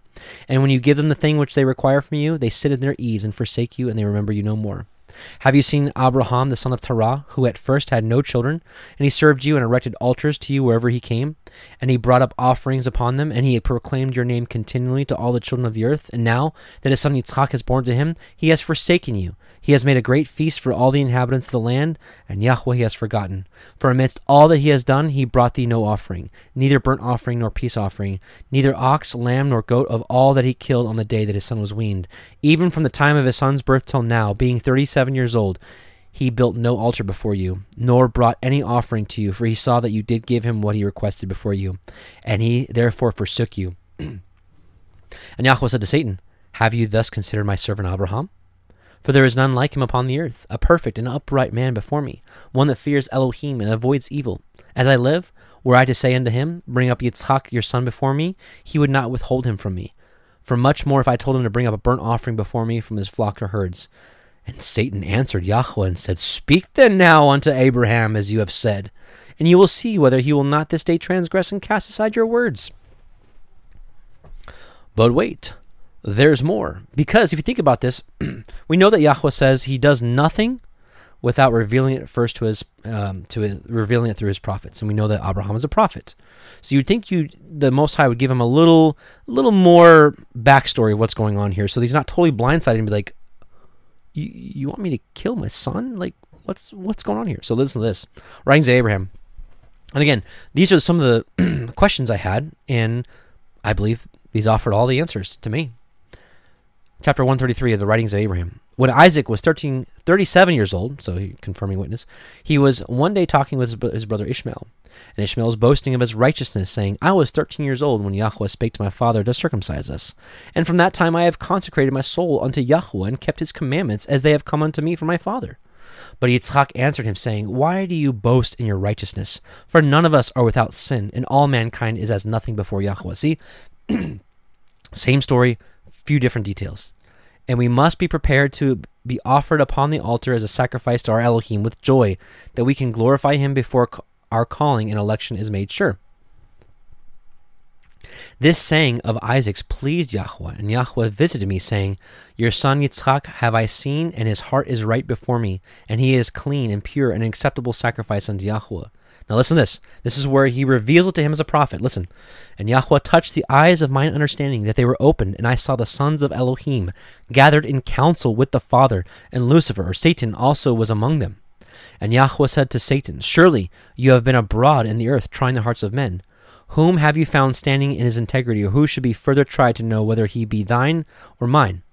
And when you give them the thing which they require from you, they sit in their ease and forsake you, and they remember you no more. Have you seen Abraham, the son of Terah, who at first had no children, and he served you and erected altars to you wherever he came? And he brought up offerings upon them, and he had proclaimed your name continually to all the children of the earth. And now that his son Yitzchak is born to him, he has forsaken you. He has made a great feast for all the inhabitants of the land, and Yahuwah he has forgotten. For amidst all that he has done, he brought thee no offering, neither burnt offering nor peace offering, neither ox, lamb, nor goat of all that he killed on the day that his son was weaned. Even from the time of his son's birth till now, being thirty-seven Seven years old, he built no altar before you, nor brought any offering to you, for he saw that you did give him what he requested before you, and he therefore forsook you. And Yahuwah said to Satan, Have you thus considered my servant Abraham? For there is none like him upon the earth, a perfect and upright man before me, one that fears Elohim and avoids evil. As I live, were I to say unto him, Bring up Yitzchak your son before me, he would not withhold him from me. For much more if I told him to bring up a burnt offering before me from his flock or herds. And Satan answered Yahuwah and said, Speak then now unto Abraham as you have said, and you will see whether he will not this day transgress and cast aside your words. But wait, there's more. Because if you think about this, we know that Yahuwah says he does nothing without revealing it first to his, um, to his, revealing it through his prophets. And we know that Abraham is a prophet. So you'd think you, the Most High would give him a little, little more backstory of what's going on here. So he's not totally blindsided and be like, You, you want me to kill my son? Like, what's what's going on here? So listen to this. Writings of Abraham. And again, these are some of the questions I had, and I believe these offered all the answers to me. Chapter one thirty-three of the Writings of Abraham. When Isaac was thirteen, thirty-seven years old, so he confirming witness, he was one day talking with his, his brother Ishmael. And Ishmael was boasting of his righteousness, saying, I was thirteen years old when Yahuwah spake to my father to circumcise us. And from that time I have consecrated my soul unto Yahuwah and kept his commandments as they have come unto me from my father. But Yitzchak answered him, saying, Why do you boast in your righteousness? For none of us are without sin, and all mankind is as nothing before Yahuwah. See, same story, few different details. And we must be prepared to be offered upon the altar as a sacrifice to our Elohim with joy, that we can glorify him before our calling and election is made sure. This saying of Isaac's pleased Yahuwah, and Yahuwah visited me, saying, Your son Yitzchak have I seen, and his heart is right before me, and he is clean and pure, an acceptable sacrifice unto Yahuwah. Now listen to this. This is where he reveals it to him as a prophet. Listen. And Yahuwah touched the eyes of mine understanding, that they were opened, and I saw the sons of Elohim gathered in council with the Father, and Lucifer, or Satan, also was among them. And Yahuwah said to Satan, Surely you have been abroad in the earth, trying the hearts of men. Whom have you found standing in his integrity, or who should be further tried to know whether he be thine or mine?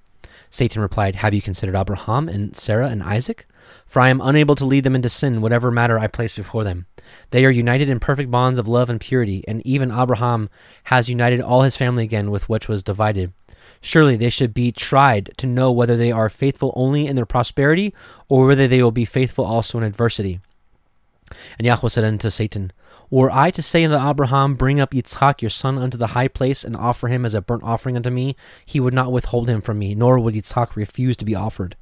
Satan replied, Have you considered Abraham and Sarah and Isaac? For I am unable to lead them into sin, whatever matter I place before them. They are united in perfect bonds of love and purity, and even Abraham has united all his family again with which was divided. Surely they should be tried to know whether they are faithful only in their prosperity, or whether they will be faithful also in adversity. And Yahuwah said unto Satan, Were I to say unto Abraham, Bring up Yitzchak your son unto the high place, and offer him as a burnt offering unto me, he would not withhold him from me, nor would Yitzchak refuse to be offered.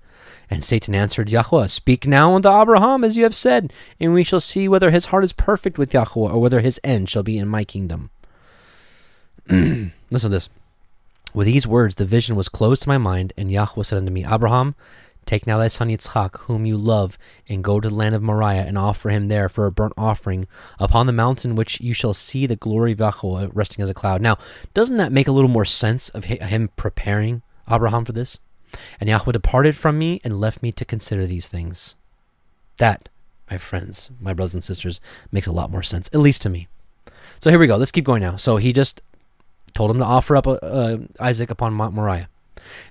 And Satan answered Yahuwah, Speak now unto Abraham as you have said, and we shall see whether his heart is perfect with Yahuwah, or whether his end shall be in my kingdom. Listen to this. With these words the vision was closed to my mind, and Yahuwah said unto me, Abraham, take now thy son Yitzchak, whom you love, and go to the land of Moriah, and offer him there for a burnt offering upon the mountain, which you shall see the glory of Yahuwah resting as a cloud. Now, doesn't that make a little more sense of him preparing Abraham for this? And Yahuwah departed from me and left me to consider these things. That, my friends, my brothers and sisters, makes a lot more sense, at least to me. So here we go. Let's keep going now. So he just told him to offer up uh, Isaac upon Mount Moriah.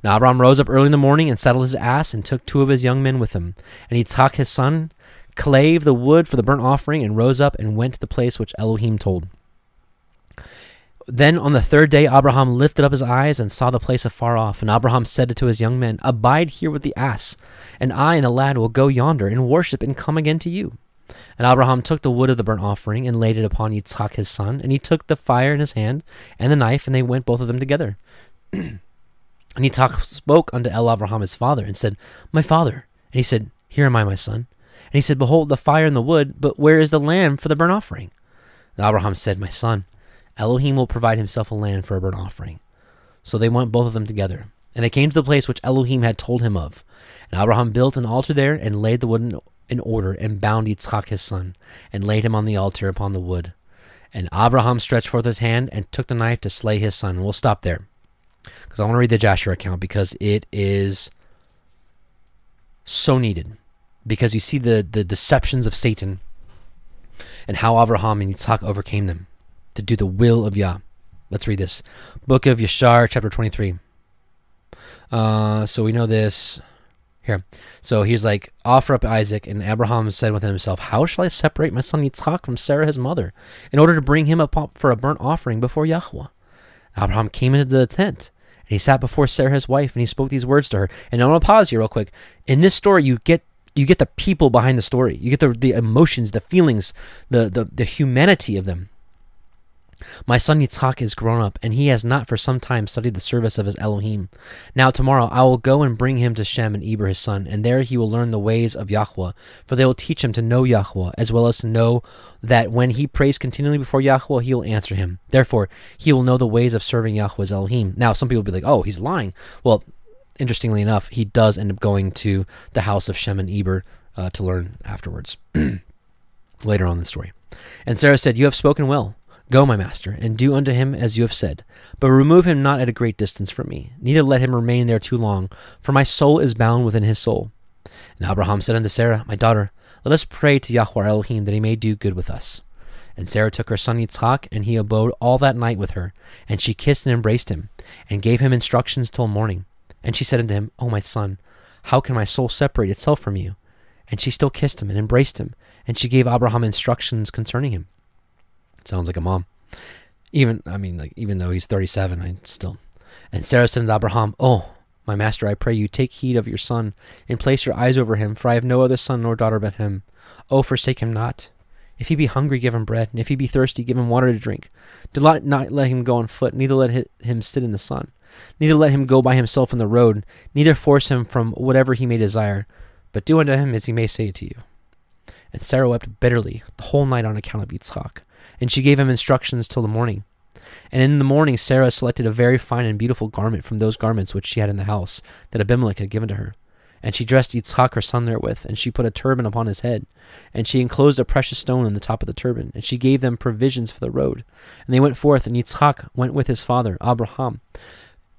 Now Abraham rose up early in the morning and saddled his ass and took two of his young men with him. And Yitzchak his son clave the wood for the burnt offering and rose up and went to the place which Elohim told. Then on the third day Abraham lifted up his eyes and saw the place afar off. And Abraham said to his young men, "Abide here with the ass, and I and the lad will go yonder and worship and come again to you." And Abraham took the wood of the burnt offering and laid it upon Yitzchak his son. And he took the fire in his hand and the knife, and they went both of them together. And Yitzchak spoke unto El Abraham his father and said, "My father." And he said, "Here am I, my son." And he said, "Behold, the fire and the wood, but where is the lamb for the burnt offering?" And Abraham said, "My son, Elohim will provide himself a lamb for a burnt offering." So they went both of them together. And they came to the place which Elohim had told him of. And Abraham built an altar there, and laid the wood in order, and bound Yitzchak his son, and laid him on the altar upon the wood. And Abraham stretched forth his hand, and took the knife to slay his son. And we'll stop there, because I want to read the Jasher account, because it is so needed. Because you see the, the deceptions of Satan, and how Abraham and Yitzchak overcame them to do the will of Yah. Let's read this. Book of Yashar, chapter twenty-three. Uh, so we know this here. So he's like, "Offer up Isaac." And Abraham said within himself, "How shall I separate my son Yitzchak from Sarah his mother, in order to bring him up for a burnt offering before Yahuwah?" Abraham came into the tent, and he sat before Sarah his wife, and he spoke these words to her. And I want to pause here real quick. In this story, you get you get the people behind the story. You get the the emotions, the feelings, the the the humanity of them. "My son Yitzchak is grown up, and he has not for some time studied the service of his Elohim. Now tomorrow I will go and bring him to Shem and Eber his son, and there he will learn the ways of Yahuwah, for they will teach him to know Yahuwah, as well as to know that when he prays continually before Yahuwah, he will answer him. Therefore, he will know the ways of serving Yahuwah's Elohim." Now, some people will be like, "Oh, he's lying." Well, interestingly enough, he does end up going to the house of Shem and Eber uh, to learn afterwards, later on in the story. "And Sarah said, 'You have spoken well. Go, my master, and do unto him as you have said. But remove him not at a great distance from me, neither let him remain there too long, for my soul is bound within his soul.' And Abraham said unto Sarah, 'My daughter, let us pray to Yahuwah Elohim that he may do good with us.' And Sarah took her son Yitzchak, and he abode all that night with her. And she kissed and embraced him, and gave him instructions till morning. And she said unto him, 'O my son, how can my soul separate itself from you?' And she still kissed him and embraced him, and she gave Abraham instructions concerning him." Sounds like a mom. Even, I mean, like, even though he's thirty-seven, I still. "And Sarah said to Abraham, 'Oh, my master, I pray you, take heed of your son, and place your eyes over him, for I have no other son nor daughter but him. Oh, forsake him not. If he be hungry, give him bread, and if he be thirsty, give him water to drink. Do not let him go on foot, neither let him sit in the sun. Neither let him go by himself on the road, neither force him from whatever he may desire, but do unto him as he may say to you.' And Sarah wept bitterly the whole night on account of Yitzchak, and she gave him instructions till the morning. And in the morning Sarah selected a very fine and beautiful garment from those garments which she had in the house that Abimelech had given to her. And she dressed Yitzchak her son therewith, and she put a turban upon his head. And she enclosed a precious stone in the top of the turban, and she gave them provisions for the road. And they went forth, and Yitzchak went with his father, Abraham,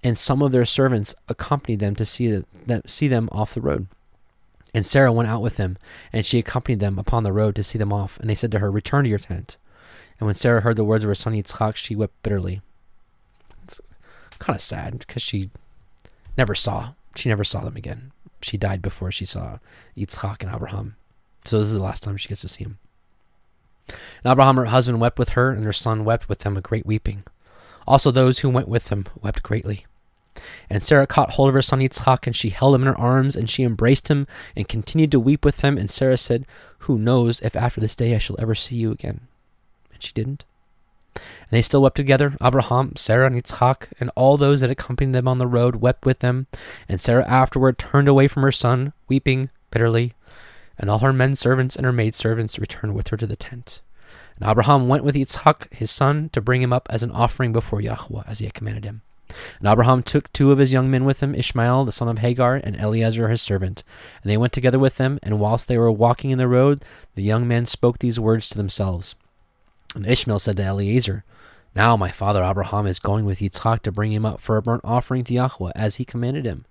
and some of their servants accompanied them to see them, see them off the road. And Sarah went out with them, and she accompanied them upon the road to see them off. And they said to her, 'Return to your tent.' And when Sarah heard the words of her son Yitzchak, she wept bitterly." It's kind of sad because she never saw. She never saw them again. She died before she saw Yitzchak and Abraham. So this is the last time she gets to see him. "And Abraham, her husband, wept with her, and her son wept with them a great weeping. Also those who went with them wept greatly. And Sarah caught hold of her son Yitzchak, and she held him in her arms, and she embraced him, and continued to weep with him. And Sarah said, 'Who knows if after this day I shall ever see you again?' And she didn't. And they still wept together. Abraham, Sarah, and Yitzchak, and all those that accompanied them on the road wept with them. And Sarah afterward turned away from her son, weeping bitterly. And all her men servants and her maid servants returned with her to the tent. And Abraham went with Yitzchak his son to bring him up as an offering before Yahuwah, as he had commanded him. And Abraham took two of his young men with him, Ishmael the son of Hagar, and Eleazar his servant. And they went together with them, and whilst they were walking in the road, the young men spoke these words to themselves. And Ishmael said to Eleazar, 'Now my father Abraham is going with Yitzchak to bring him up for a burnt offering to Yahuwah, as he commanded him.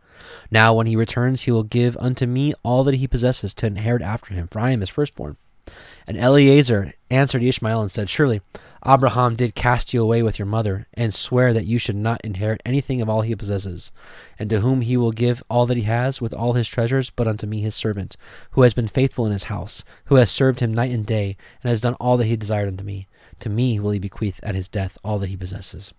Now when he returns, he will give unto me all that he possesses to inherit after him, for I am his firstborn.' And Eliezer answered Ishmael and said, Surely Abraham did cast you away with your mother, and swear that you should not inherit anything of all he possesses, and to whom he will give all that he has with all his treasures, but unto me his servant, who has been faithful in his house, who has served him night and day, and has done all that he desired unto me. To me will he bequeath at his death all that he possesses.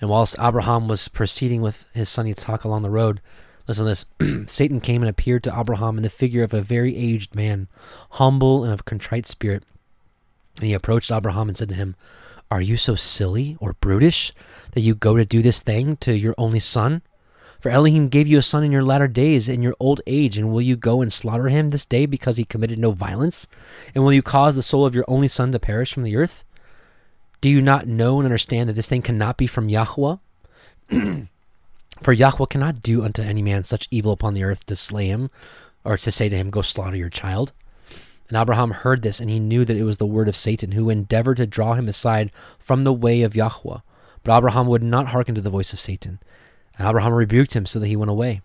And whilst Abraham was proceeding with his son Yitzchak along the road, listen to this, Satan came and appeared to Abraham in the figure of a very aged man, humble and of contrite spirit. And he approached Abraham and said to him, Are you so silly or brutish that you go to do this thing to your only son? For Elohim gave you a son in your latter days, in your old age, and will you go and slaughter him this day because he committed no violence? And will you cause the soul of your only son to perish from the earth? Do you not know and understand that this thing cannot be from Yahuwah? For Yahuwah cannot do unto any man such evil upon the earth, to slay him, or to say to him, Go slaughter your child. And Abraham heard this, and he knew that it was the word of Satan, who endeavored to draw him aside from the way of Yahuwah. But Abraham would not hearken to the voice of Satan. And Abraham rebuked him, so that he went away.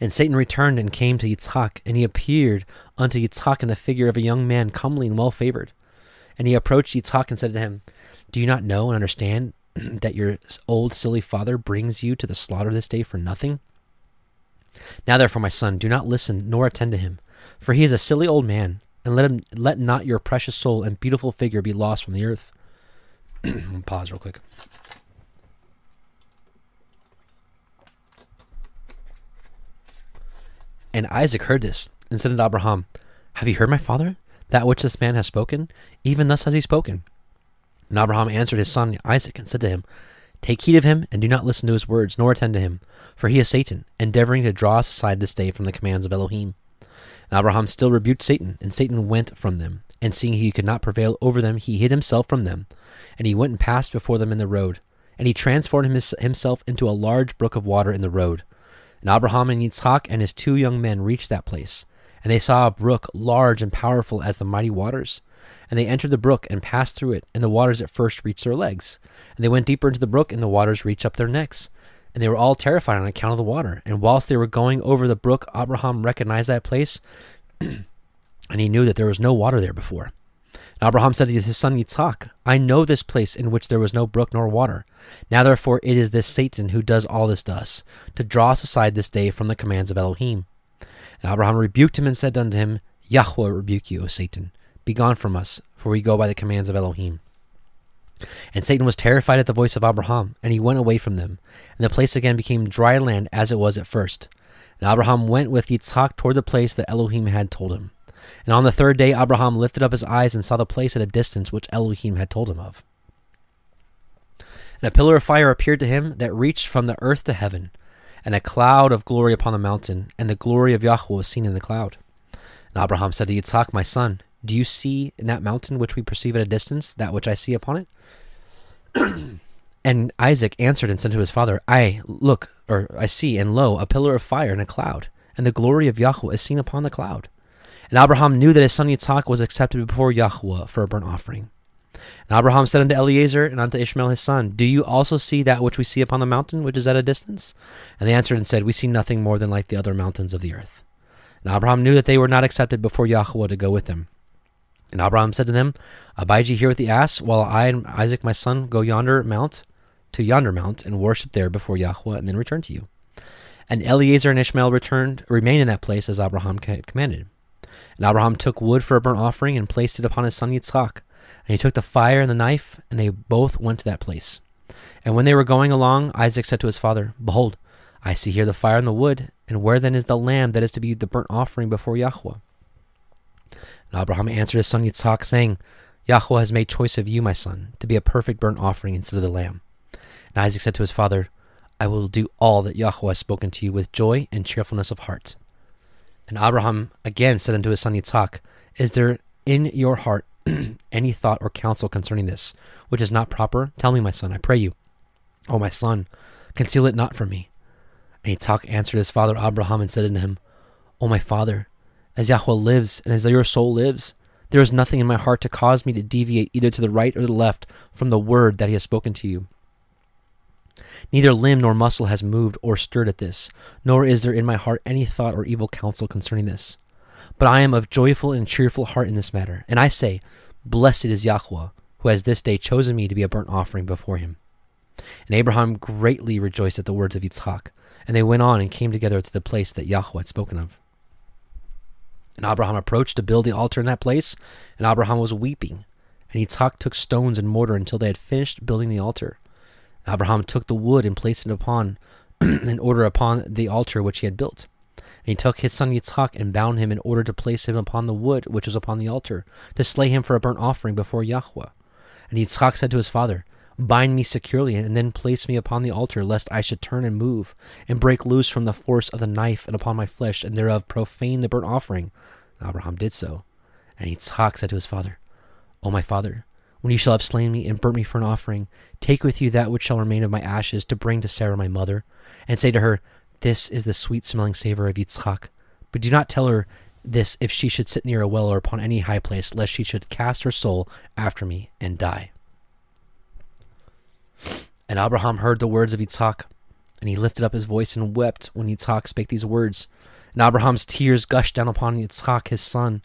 And Satan returned and came to Yitzchak, and he appeared unto Yitzchak in the figure of a young man, comely and well-favored. And he approached Yitzchak and said to him, Do you not know and understand that your old silly father brings you to the slaughter this day for nothing? Now therefore, my son, do not listen nor attend to him, for he is a silly old man, and let him let not your precious soul and beautiful figure be lost from the earth. Pause real quick. And Isaac heard this, and said unto Abraham, Have you heard, my father, that which this man has spoken? Even thus has he spoken. And Abraham answered his son Isaac, and said to him, Take heed of him, and do not listen to his words, nor attend to him, for he is Satan, endeavoring to draw us aside this day from the commands of Elohim. And Abraham still rebuked Satan, and Satan went from them. And seeing he could not prevail over them, he hid himself from them. And he went and passed before them in the road. And he transformed his, himself into a large brook of water in the road. And Abraham and Yitzchak and his two young men reached that place. And they saw a brook large and powerful as the mighty waters. And they entered the brook and passed through it, and the waters at first reached their legs. And they went deeper into the brook, and the waters reached up their necks. And they were all terrified on account of the water. And whilst they were going over the brook, Abraham recognized that place, and he knew that there was no water there before. And Abraham said to his son Yitzchak, I know this place in which there was no brook nor water. Now therefore it is this Satan who does all this to us, to draw us aside this day from the commands of Elohim. And Abraham rebuked him and said unto him, Yahuwah rebuke you, O Satan. Begone from us, for we go by the commands of Elohim. And Satan was terrified at the voice of Abraham, and he went away from them. And the place again became dry land as it was at first. And Abraham went with Yitzchak toward the place that Elohim had told him. And on the third day Abraham lifted up his eyes and saw the place at a distance which Elohim had told him of. And a pillar of fire appeared to him that reached from the earth to heaven, and a cloud of glory upon the mountain, and the glory of Yahuwah was seen in the cloud. And Abraham said to Yitzchak, My son, do you see in that mountain which we perceive at a distance that which I see upon it? And Isaac answered and said to his father, I look, or I see, and lo, a pillar of fire and a cloud, and the glory of Yahuwah is seen upon the cloud. And Abraham knew that his son Yitzchak was accepted before Yahuwah for a burnt offering. And Abraham said unto Eliezer and unto Ishmael his son, Do you also see that which we see upon the mountain which is at a distance? And they answered and said, We see nothing more than like the other mountains of the earth. And Abraham knew that they were not accepted before Yahuwah to go with them. And Abraham said to them, Abide ye here with the ass, while I and Isaac my son go yonder mount, to yonder mount, and worship there before Yahuwah, and then return to you. And Eliezer and Ishmael returned, remained in that place as Abraham commanded. And Abraham took wood for a burnt offering and placed it upon his son Yitzchak. And he took the fire and the knife, and they both went to that place. And when they were going along, Isaac said to his father, Behold, I see here the fire and the wood, and where then is the lamb that is to be the burnt offering before Yahuwah? And Abraham answered his son Yitzchak, saying, Yahuwah has made choice of you, my son, to be a perfect burnt offering instead of the lamb. And Isaac said to his father, I will do all that Yahuwah has spoken to you with joy and cheerfulness of heart. And Abraham again said unto his son Yitzchak, Is there in your heart any thought or counsel concerning this, which is not proper? Tell me, my son, I pray you. O my son, conceal it not from me. And Yitzchak answered his father Abraham and said unto him, O my father, as Yahuwah lives, and as your soul lives, there is nothing in my heart to cause me to deviate either to the right or the left from the word that he has spoken to you. Neither limb nor muscle has moved or stirred at this, nor is there in my heart any thought or evil counsel concerning this. But I am of joyful and cheerful heart in this matter. And I say, blessed is Yahuwah, who has this day chosen me to be a burnt offering before him. And Abraham greatly rejoiced at the words of Yitzchak. And they went on and came together to the place that Yahuwah had spoken of. And Abraham approached to build the altar in that place, and Abraham was weeping. And Yitzchak took stones and mortar until they had finished building the altar. And Abraham took the wood and placed it upon in order upon the altar which he had built. And he took his son Yitzchak and bound him in order to place him upon the wood which was upon the altar, to slay him for a burnt offering before Yahuwah. And Yitzchak said to his father, bind me securely, and then place me upon the altar, lest I should turn and move, and break loose from the force of the knife and upon my flesh, and thereof profane the burnt offering. And Abraham did so. And Yitzchak said to his father, O my father, when you shall have slain me and burnt me for an offering, take with you that which shall remain of my ashes to bring to Sarah my mother, and say to her, this is the sweet-smelling savor of Yitzchak. But do not tell her this if she should sit near a well or upon any high place, lest she should cast her soul after me and die. And Abraham heard the words of Yitzchak, and he lifted up his voice and wept when Yitzchak spake these words. And Abraham's tears gushed down upon Yitzchak his son.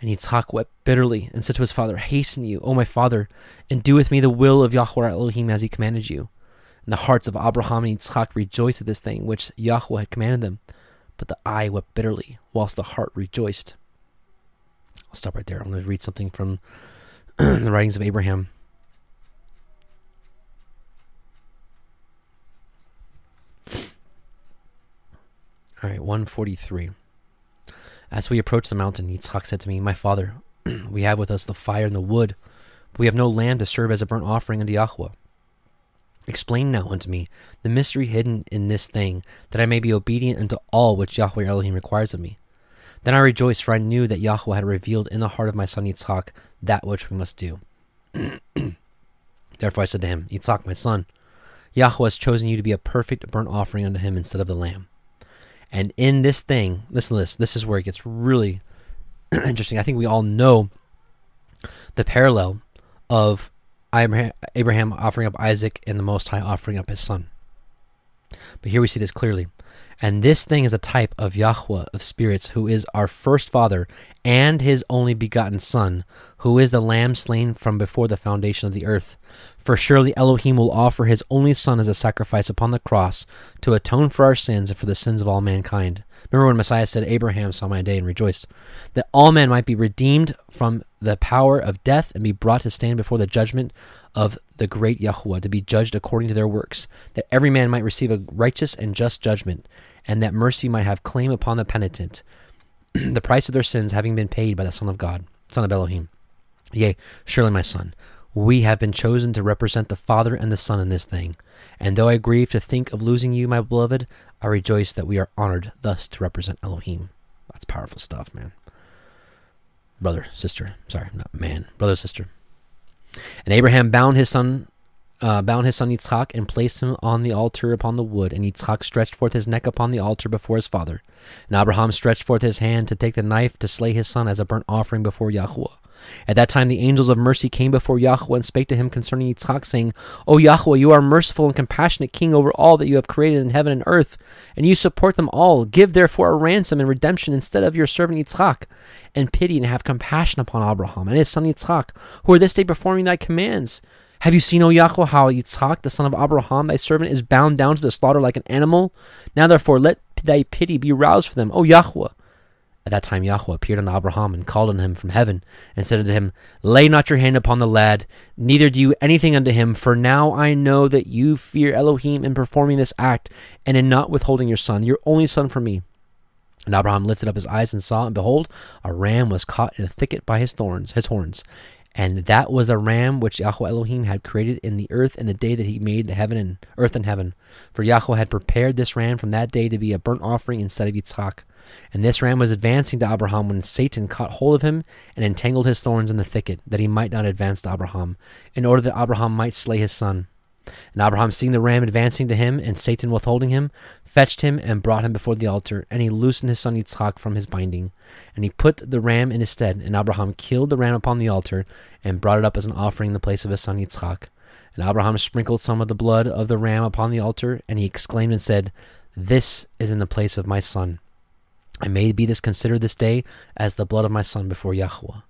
And Yitzchak wept bitterly, and said to his father, hasten you, O my father, and do with me the will of Yahuwah Elohim as he commanded you. And the hearts of Abraham and Yitzchak rejoiced at this thing which Yahuwah had commanded them. But the eye wept bitterly, whilst the heart rejoiced. I'll stop right there. I'm going to read something from the writings of Abraham. All right, one forty-three. As we approached the mountain, Yitzchak said to me, my father, we have with us the fire and the wood, but we have no lamb to serve as a burnt offering unto Yahuwah. Explain now unto me the mystery hidden in this thing, that I may be obedient unto all which Yahuwah Elohim requires of me. Then I rejoiced, for I knew that Yahuwah had revealed in the heart of my son Yitzchak that which we must do. Therefore I said to him, Yitzchak, my son, Yahuwah has chosen you to be a perfect burnt offering unto him instead of the lamb. And in this thing, listen to this, this is where it gets really interesting. I think we all know the parallel of Abraham offering up Isaac and the Most High offering up his son. But here we see this clearly. And this thing is a type of Yahuwah of spirits, who is our first father and his only begotten son, who is the lamb slain from before the foundation of the earth. For surely Elohim will offer his only son as a sacrifice upon the cross to atone for our sins and for the sins of all mankind. Remember when Messiah said, Abraham saw my day and rejoiced, that all men might be redeemed from the power of death and be brought to stand before the judgment of the great Yahuwah, to be judged according to their works, that every man might receive a righteous and just judgment, and that mercy might have claim upon the penitent, the price of their sins having been paid by the Son of God, Son of Elohim. Yea, surely my son, we have been chosen to represent the Father and the Son in this thing. And though I grieve to think of losing you, my beloved, I rejoice that we are honored thus to represent Elohim. That's powerful stuff, man. Brother, sister, sorry, not man, brother, sister. And Abraham bound his son Uh, bound his son Yitzchak and placed him on the altar upon the wood, and Yitzchak stretched forth his neck upon the altar before his father. And Abraham stretched forth his hand to take the knife to slay his son as a burnt offering before Yahuwah. At that time the angels of mercy came before Yahuwah and spake to him concerning Yitzchak, saying, O Yahuwah, you are merciful and compassionate King over all that you have created in heaven and earth, and you support them all. Give therefore a ransom and redemption instead of your servant Yitzchak, and pity and have compassion upon Abraham and his son Yitzchak, who are this day performing thy commands. Have you seen, O Yahuwah, how Yitzchak, the son of Abraham, thy servant, is bound down to the slaughter like an animal? Now therefore let thy pity be roused for them, O Yahuwah. At that time Yahuwah appeared unto Abraham and called unto him from heaven, and said unto him, lay not your hand upon the lad, neither do you anything unto him, for now I know that you fear Elohim in performing this act, and in not withholding your son, your only son from me. And Abraham lifted up his eyes and saw, and behold, a ram was caught in a thicket by his thorns, his horns. And that was a ram which Yahuwah Elohim had created in the earth in the day that he made the heaven and earth and heaven. For Yahuwah had prepared this ram from that day to be a burnt offering instead of Yitzchak. And this ram was advancing to Abraham when Satan caught hold of him and entangled his thorns in the thicket, that he might not advance to Abraham, in order that Abraham might slay his son. And Abraham, seeing the ram advancing to him and Satan withholding him, fetched him and brought him before the altar, and he loosened his son Yitzchak from his binding. And he put the ram in his stead, and Abraham killed the ram upon the altar and brought it up as an offering in the place of his son Yitzchak. And Abraham sprinkled some of the blood of the ram upon the altar, and he exclaimed and said, this is in the place of my son. And may be this considered this day as the blood of my son before Yahuwah.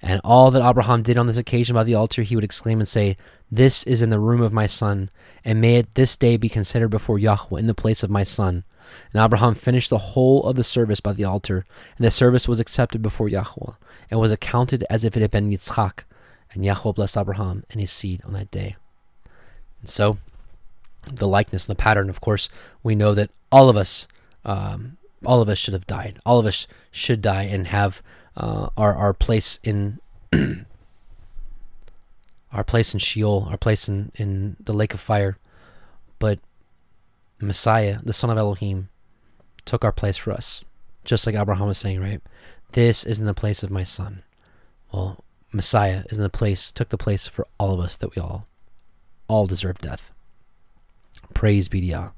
And all that Abraham did on this occasion by the altar, he would exclaim and say, This is in the room of my son, and may it this day be considered before Yahuwah in the place of my son. And Abraham finished the whole of the service by the altar, and the service was accepted before Yahuwah, and was accounted as if it had been Yitzchak. And Yahuwah blessed Abraham and his seed on that day. And so, the likeness and the pattern, of course, we know that all of us, um, all of us should have died. All of us should die and have uh, our our place in our place in Sheol, our place in in the lake of fire. But Messiah, the Son of Elohim, took our place for us, just like Abraham was saying, right? This is in the place of my son. Well, Messiah is in the place, took the place for all of us, that we all all deserve death. Praise be to Yah.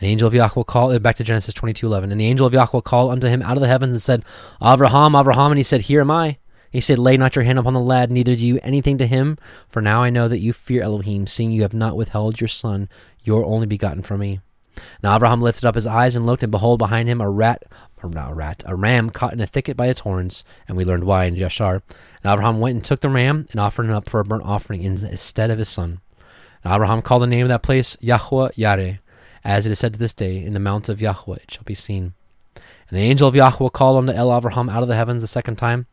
The angel of Yahuwah called, back to Genesis twenty-two eleven. And the angel of Yahuwah called unto him out of the heavens and said, Abraham, Abraham. And he said, Here am I. He said, Lay not your hand upon the lad, neither do you anything to him. For now I know that you fear Elohim, seeing you have not withheld your son, your only begotten, from me. Now Abraham lifted up his eyes and looked, and behold, behind him a rat, or not a rat, a ram caught in a thicket by its horns. And we learned why in Jasher. And Abraham went and took the ram and offered him up for a burnt offering instead of his son. And Abraham called the name of that place Yahuwah Yareh, as it is said to this day, in the mount of Yahuwah it shall be seen. And the angel of Yahuwah called unto El Abraham out of the heavens the second time,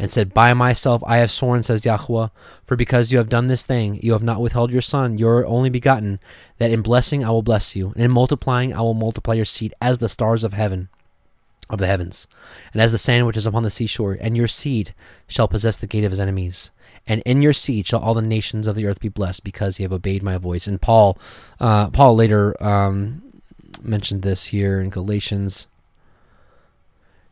and said, By myself I have sworn, says Yahuwah, for because you have done this thing, you have not withheld your son, your only begotten, that in blessing I will bless you, and in multiplying I will multiply your seed as the stars of heaven, of the heavens, and as the sand which is upon the seashore, and your seed shall possess the gate of his enemies. And in your seed shall all the nations of the earth be blessed, because you have obeyed my voice. And Paul, uh, Paul later um, mentioned this here in Galatians.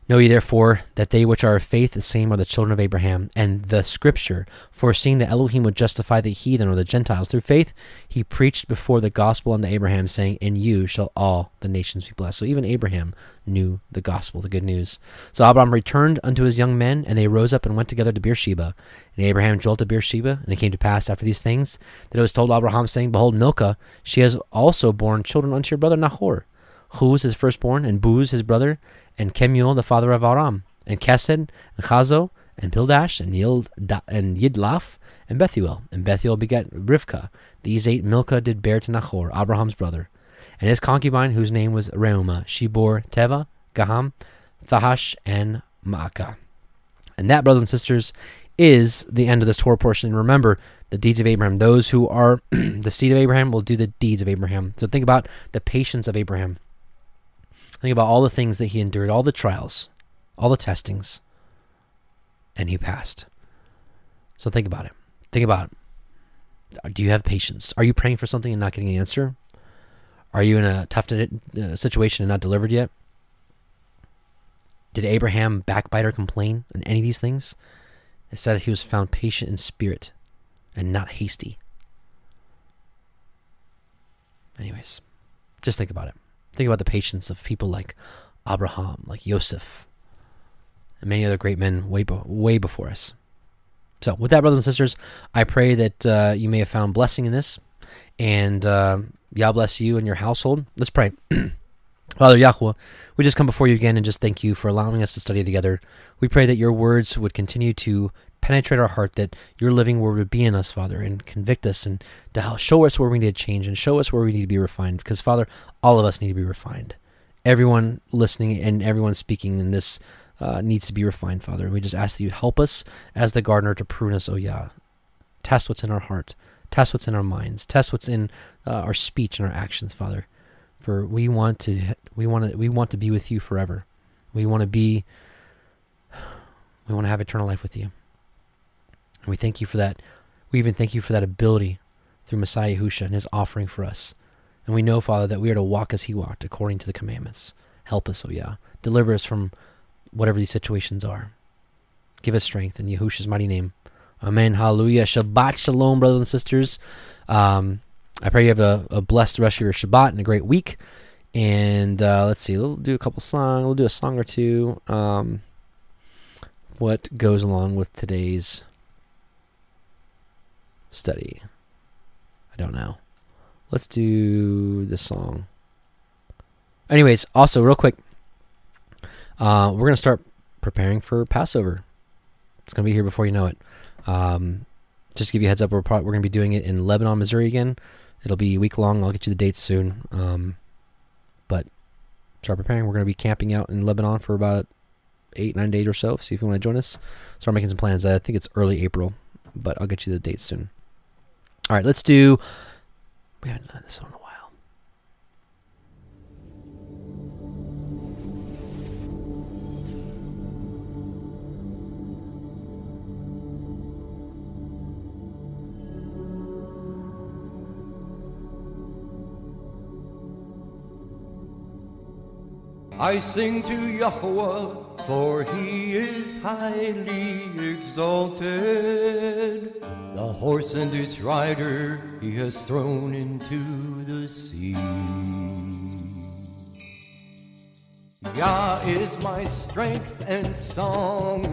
Know ye therefore that they which are of faith the same are the children of Abraham. And the scripture, foreseeing that Elohim would justify the heathen or the Gentiles through faith, he preached before the gospel unto Abraham, saying, In you shall all the nations be blessed. So even Abraham knew the gospel, the good news. So Abraham returned unto his young men, and they rose up and went together to Beersheba. And Abraham dwelt at Beersheba, and it came to pass after these things that it was told Abraham, saying, Behold, Milcah, she has also borne children unto your brother Nahor, Huz his firstborn, and Buz his brother, and Kemuel the father of Aram, and Kesed, and Chazo, and Pildash, and Yidlaf, and Bethuel. And Bethuel begat Rivkah. These eight Milcah did bear to Nahor, Abraham's brother. And his concubine, whose name was Reumah, she bore Teva, Gaham, Thahash, and Maacah. And that, brothers and sisters, is the end of this Torah portion. And remember, the deeds of Abraham. Those who are the seed of Abraham will do the deeds of Abraham. So think about the patience of Abraham. Think about all the things that he endured, all the trials, all the testings, and he passed. So think about it. Think about it. Do you have patience? Are you praying for something and not getting an answer? Are you in a tough situation and not delivered yet? Did Abraham backbite or complain on any of these things? It said he was found patient in spirit and not hasty. Anyways, just think about it. Think about the patience of people like Abraham, like Yosef, and many other great men way, way before us. So with that, brothers and sisters, I pray that uh, you may have found blessing in this, and uh, Yah bless you and your household. Let's pray. Father Yahuwah, we just come before you again and just thank you for allowing us to study together. We pray that your words would continue to penetrate our heart, that your living word would be in us, Father, and convict us and to show us where we need to change and show us where we need to be refined, because, Father, all of us need to be refined. Everyone listening and everyone speaking in this uh, needs to be refined, Father, and we just ask that you help us as the gardener to prune us, O Yah. Test what's in our heart. Test what's in our minds. Test what's in uh, our speech and our actions, Father, for we want to we want to we want to be with you forever. We want to be we want to have eternal life with you. And we thank you for that. We even thank you for that ability through Messiah Yahushua and his offering for us. And we know, Father, that we are to walk as he walked, according to the commandments. Help us, O Yah. Deliver us from whatever these situations are. Give us strength in Yahushua's mighty name. Amen. Hallelujah. Shabbat shalom, brothers and sisters. Um, I pray you have a, a blessed rest of your Shabbat and a great week. And uh, let's see. We'll do a couple songs. We'll do a song or two. Um, what goes along with today's study? I don't know. Let's do this song. Anyways, also real quick, uh, we're going to start preparing for Passover. It's going to be here before you know it. Um, just to give you a heads up, we're, we're going to be doing it in Lebanon, Missouri again. It'll be week long. I'll get you the dates soon. Um, but start preparing. We're going to be camping out in Lebanon for about eight, nine days or so. See if you want to join us. Start making some plans. I think it's early April, but I'll get you the dates soon. All right, let's do... We haven't done this in a while. I sing to Yahuwah, for he is highly exalted. The horse and its rider he has thrown into the sea. Yah is my strength and song,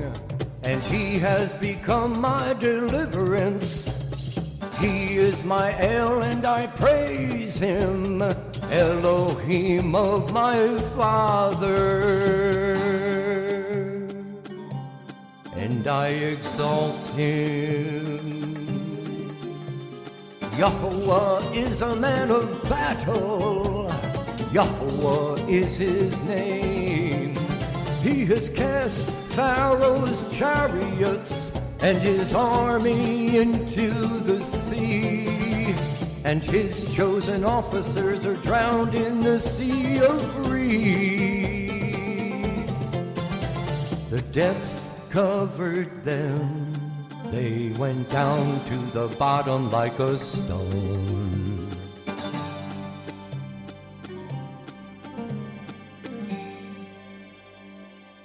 and he has become my deliverance. He is my El, and I praise him, Elohim of my father, and I exalt him. Yahuwah is a man of battle, Yahuwah is his name. He has cast Pharaoh's chariots and his army into the sea. And his chosen officers are drowned in the sea of reeds. The depths covered them. They went down to the bottom like a stone.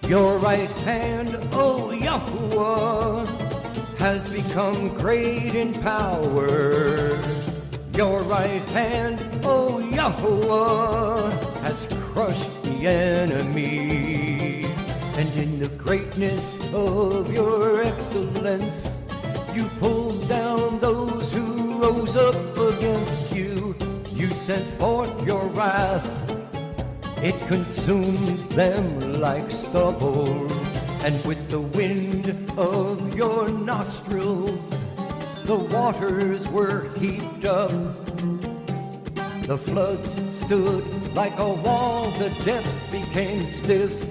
Your right hand, O Yahuwah, has become great in power. Your right hand, O Yahuwah, has crushed the enemy. And in the greatness of your excellence, you pulled down those who rose up against you. You sent forth your wrath. It consumed them like stubble. And with the wind of your nostrils, the waters were heaped up. The floods stood like a wall. The depths became stiff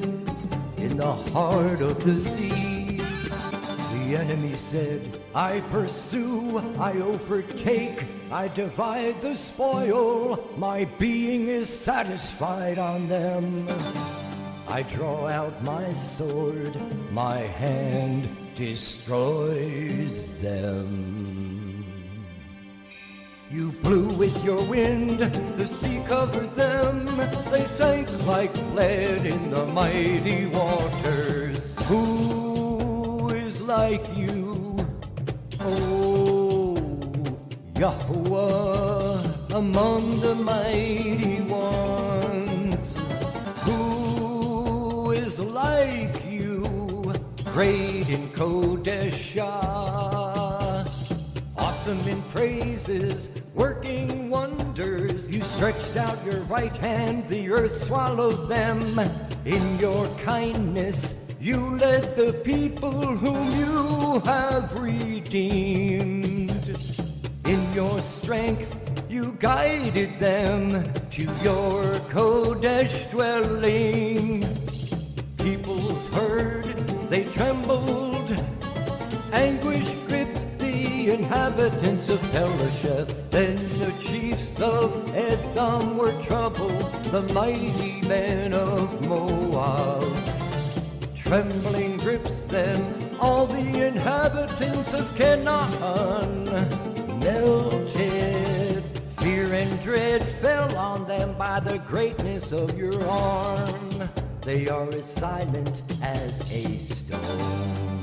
in the heart of the sea. The enemy said, I pursue, I overtake, I divide the spoil. My being is satisfied on them. I draw out my sword, my hand destroys them. You blew with your wind, the sea covered them. They sank like lead in the mighty waters. Who is like you, O Yahuwah, among the mighty ones? Who is like you, great in Kodeshah, awesome in praises, working wonders. You stretched out your right hand, the earth swallowed them. In your kindness, you led the people whom you have redeemed. In your strength, you guided them to your Kodesh dwelling. Peoples heard, they trembled. Anguish gripped the inhabitants of Pelasheth. Then the chiefs of Edom were troubled, the mighty men of Moab. Trembling grips them, all the inhabitants of Canaan. Melted, fear and dread fell on them by the greatness of your arm. They are as silent as a stone.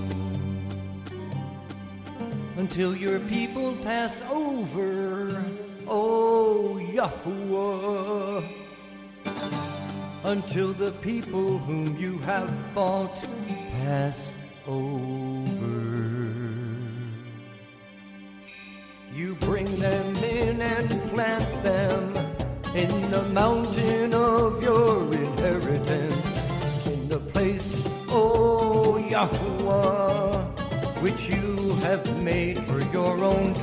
Until your people pass over, O Yahuwah. Until the people whom you have bought pass over. You bring them in and plant them in the mountain of your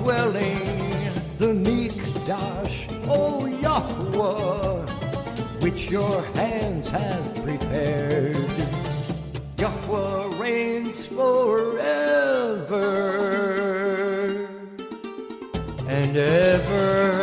dwelling, the Mikdash, O Yahuwah, which your hands have prepared. Yahuwah reigns forever and ever.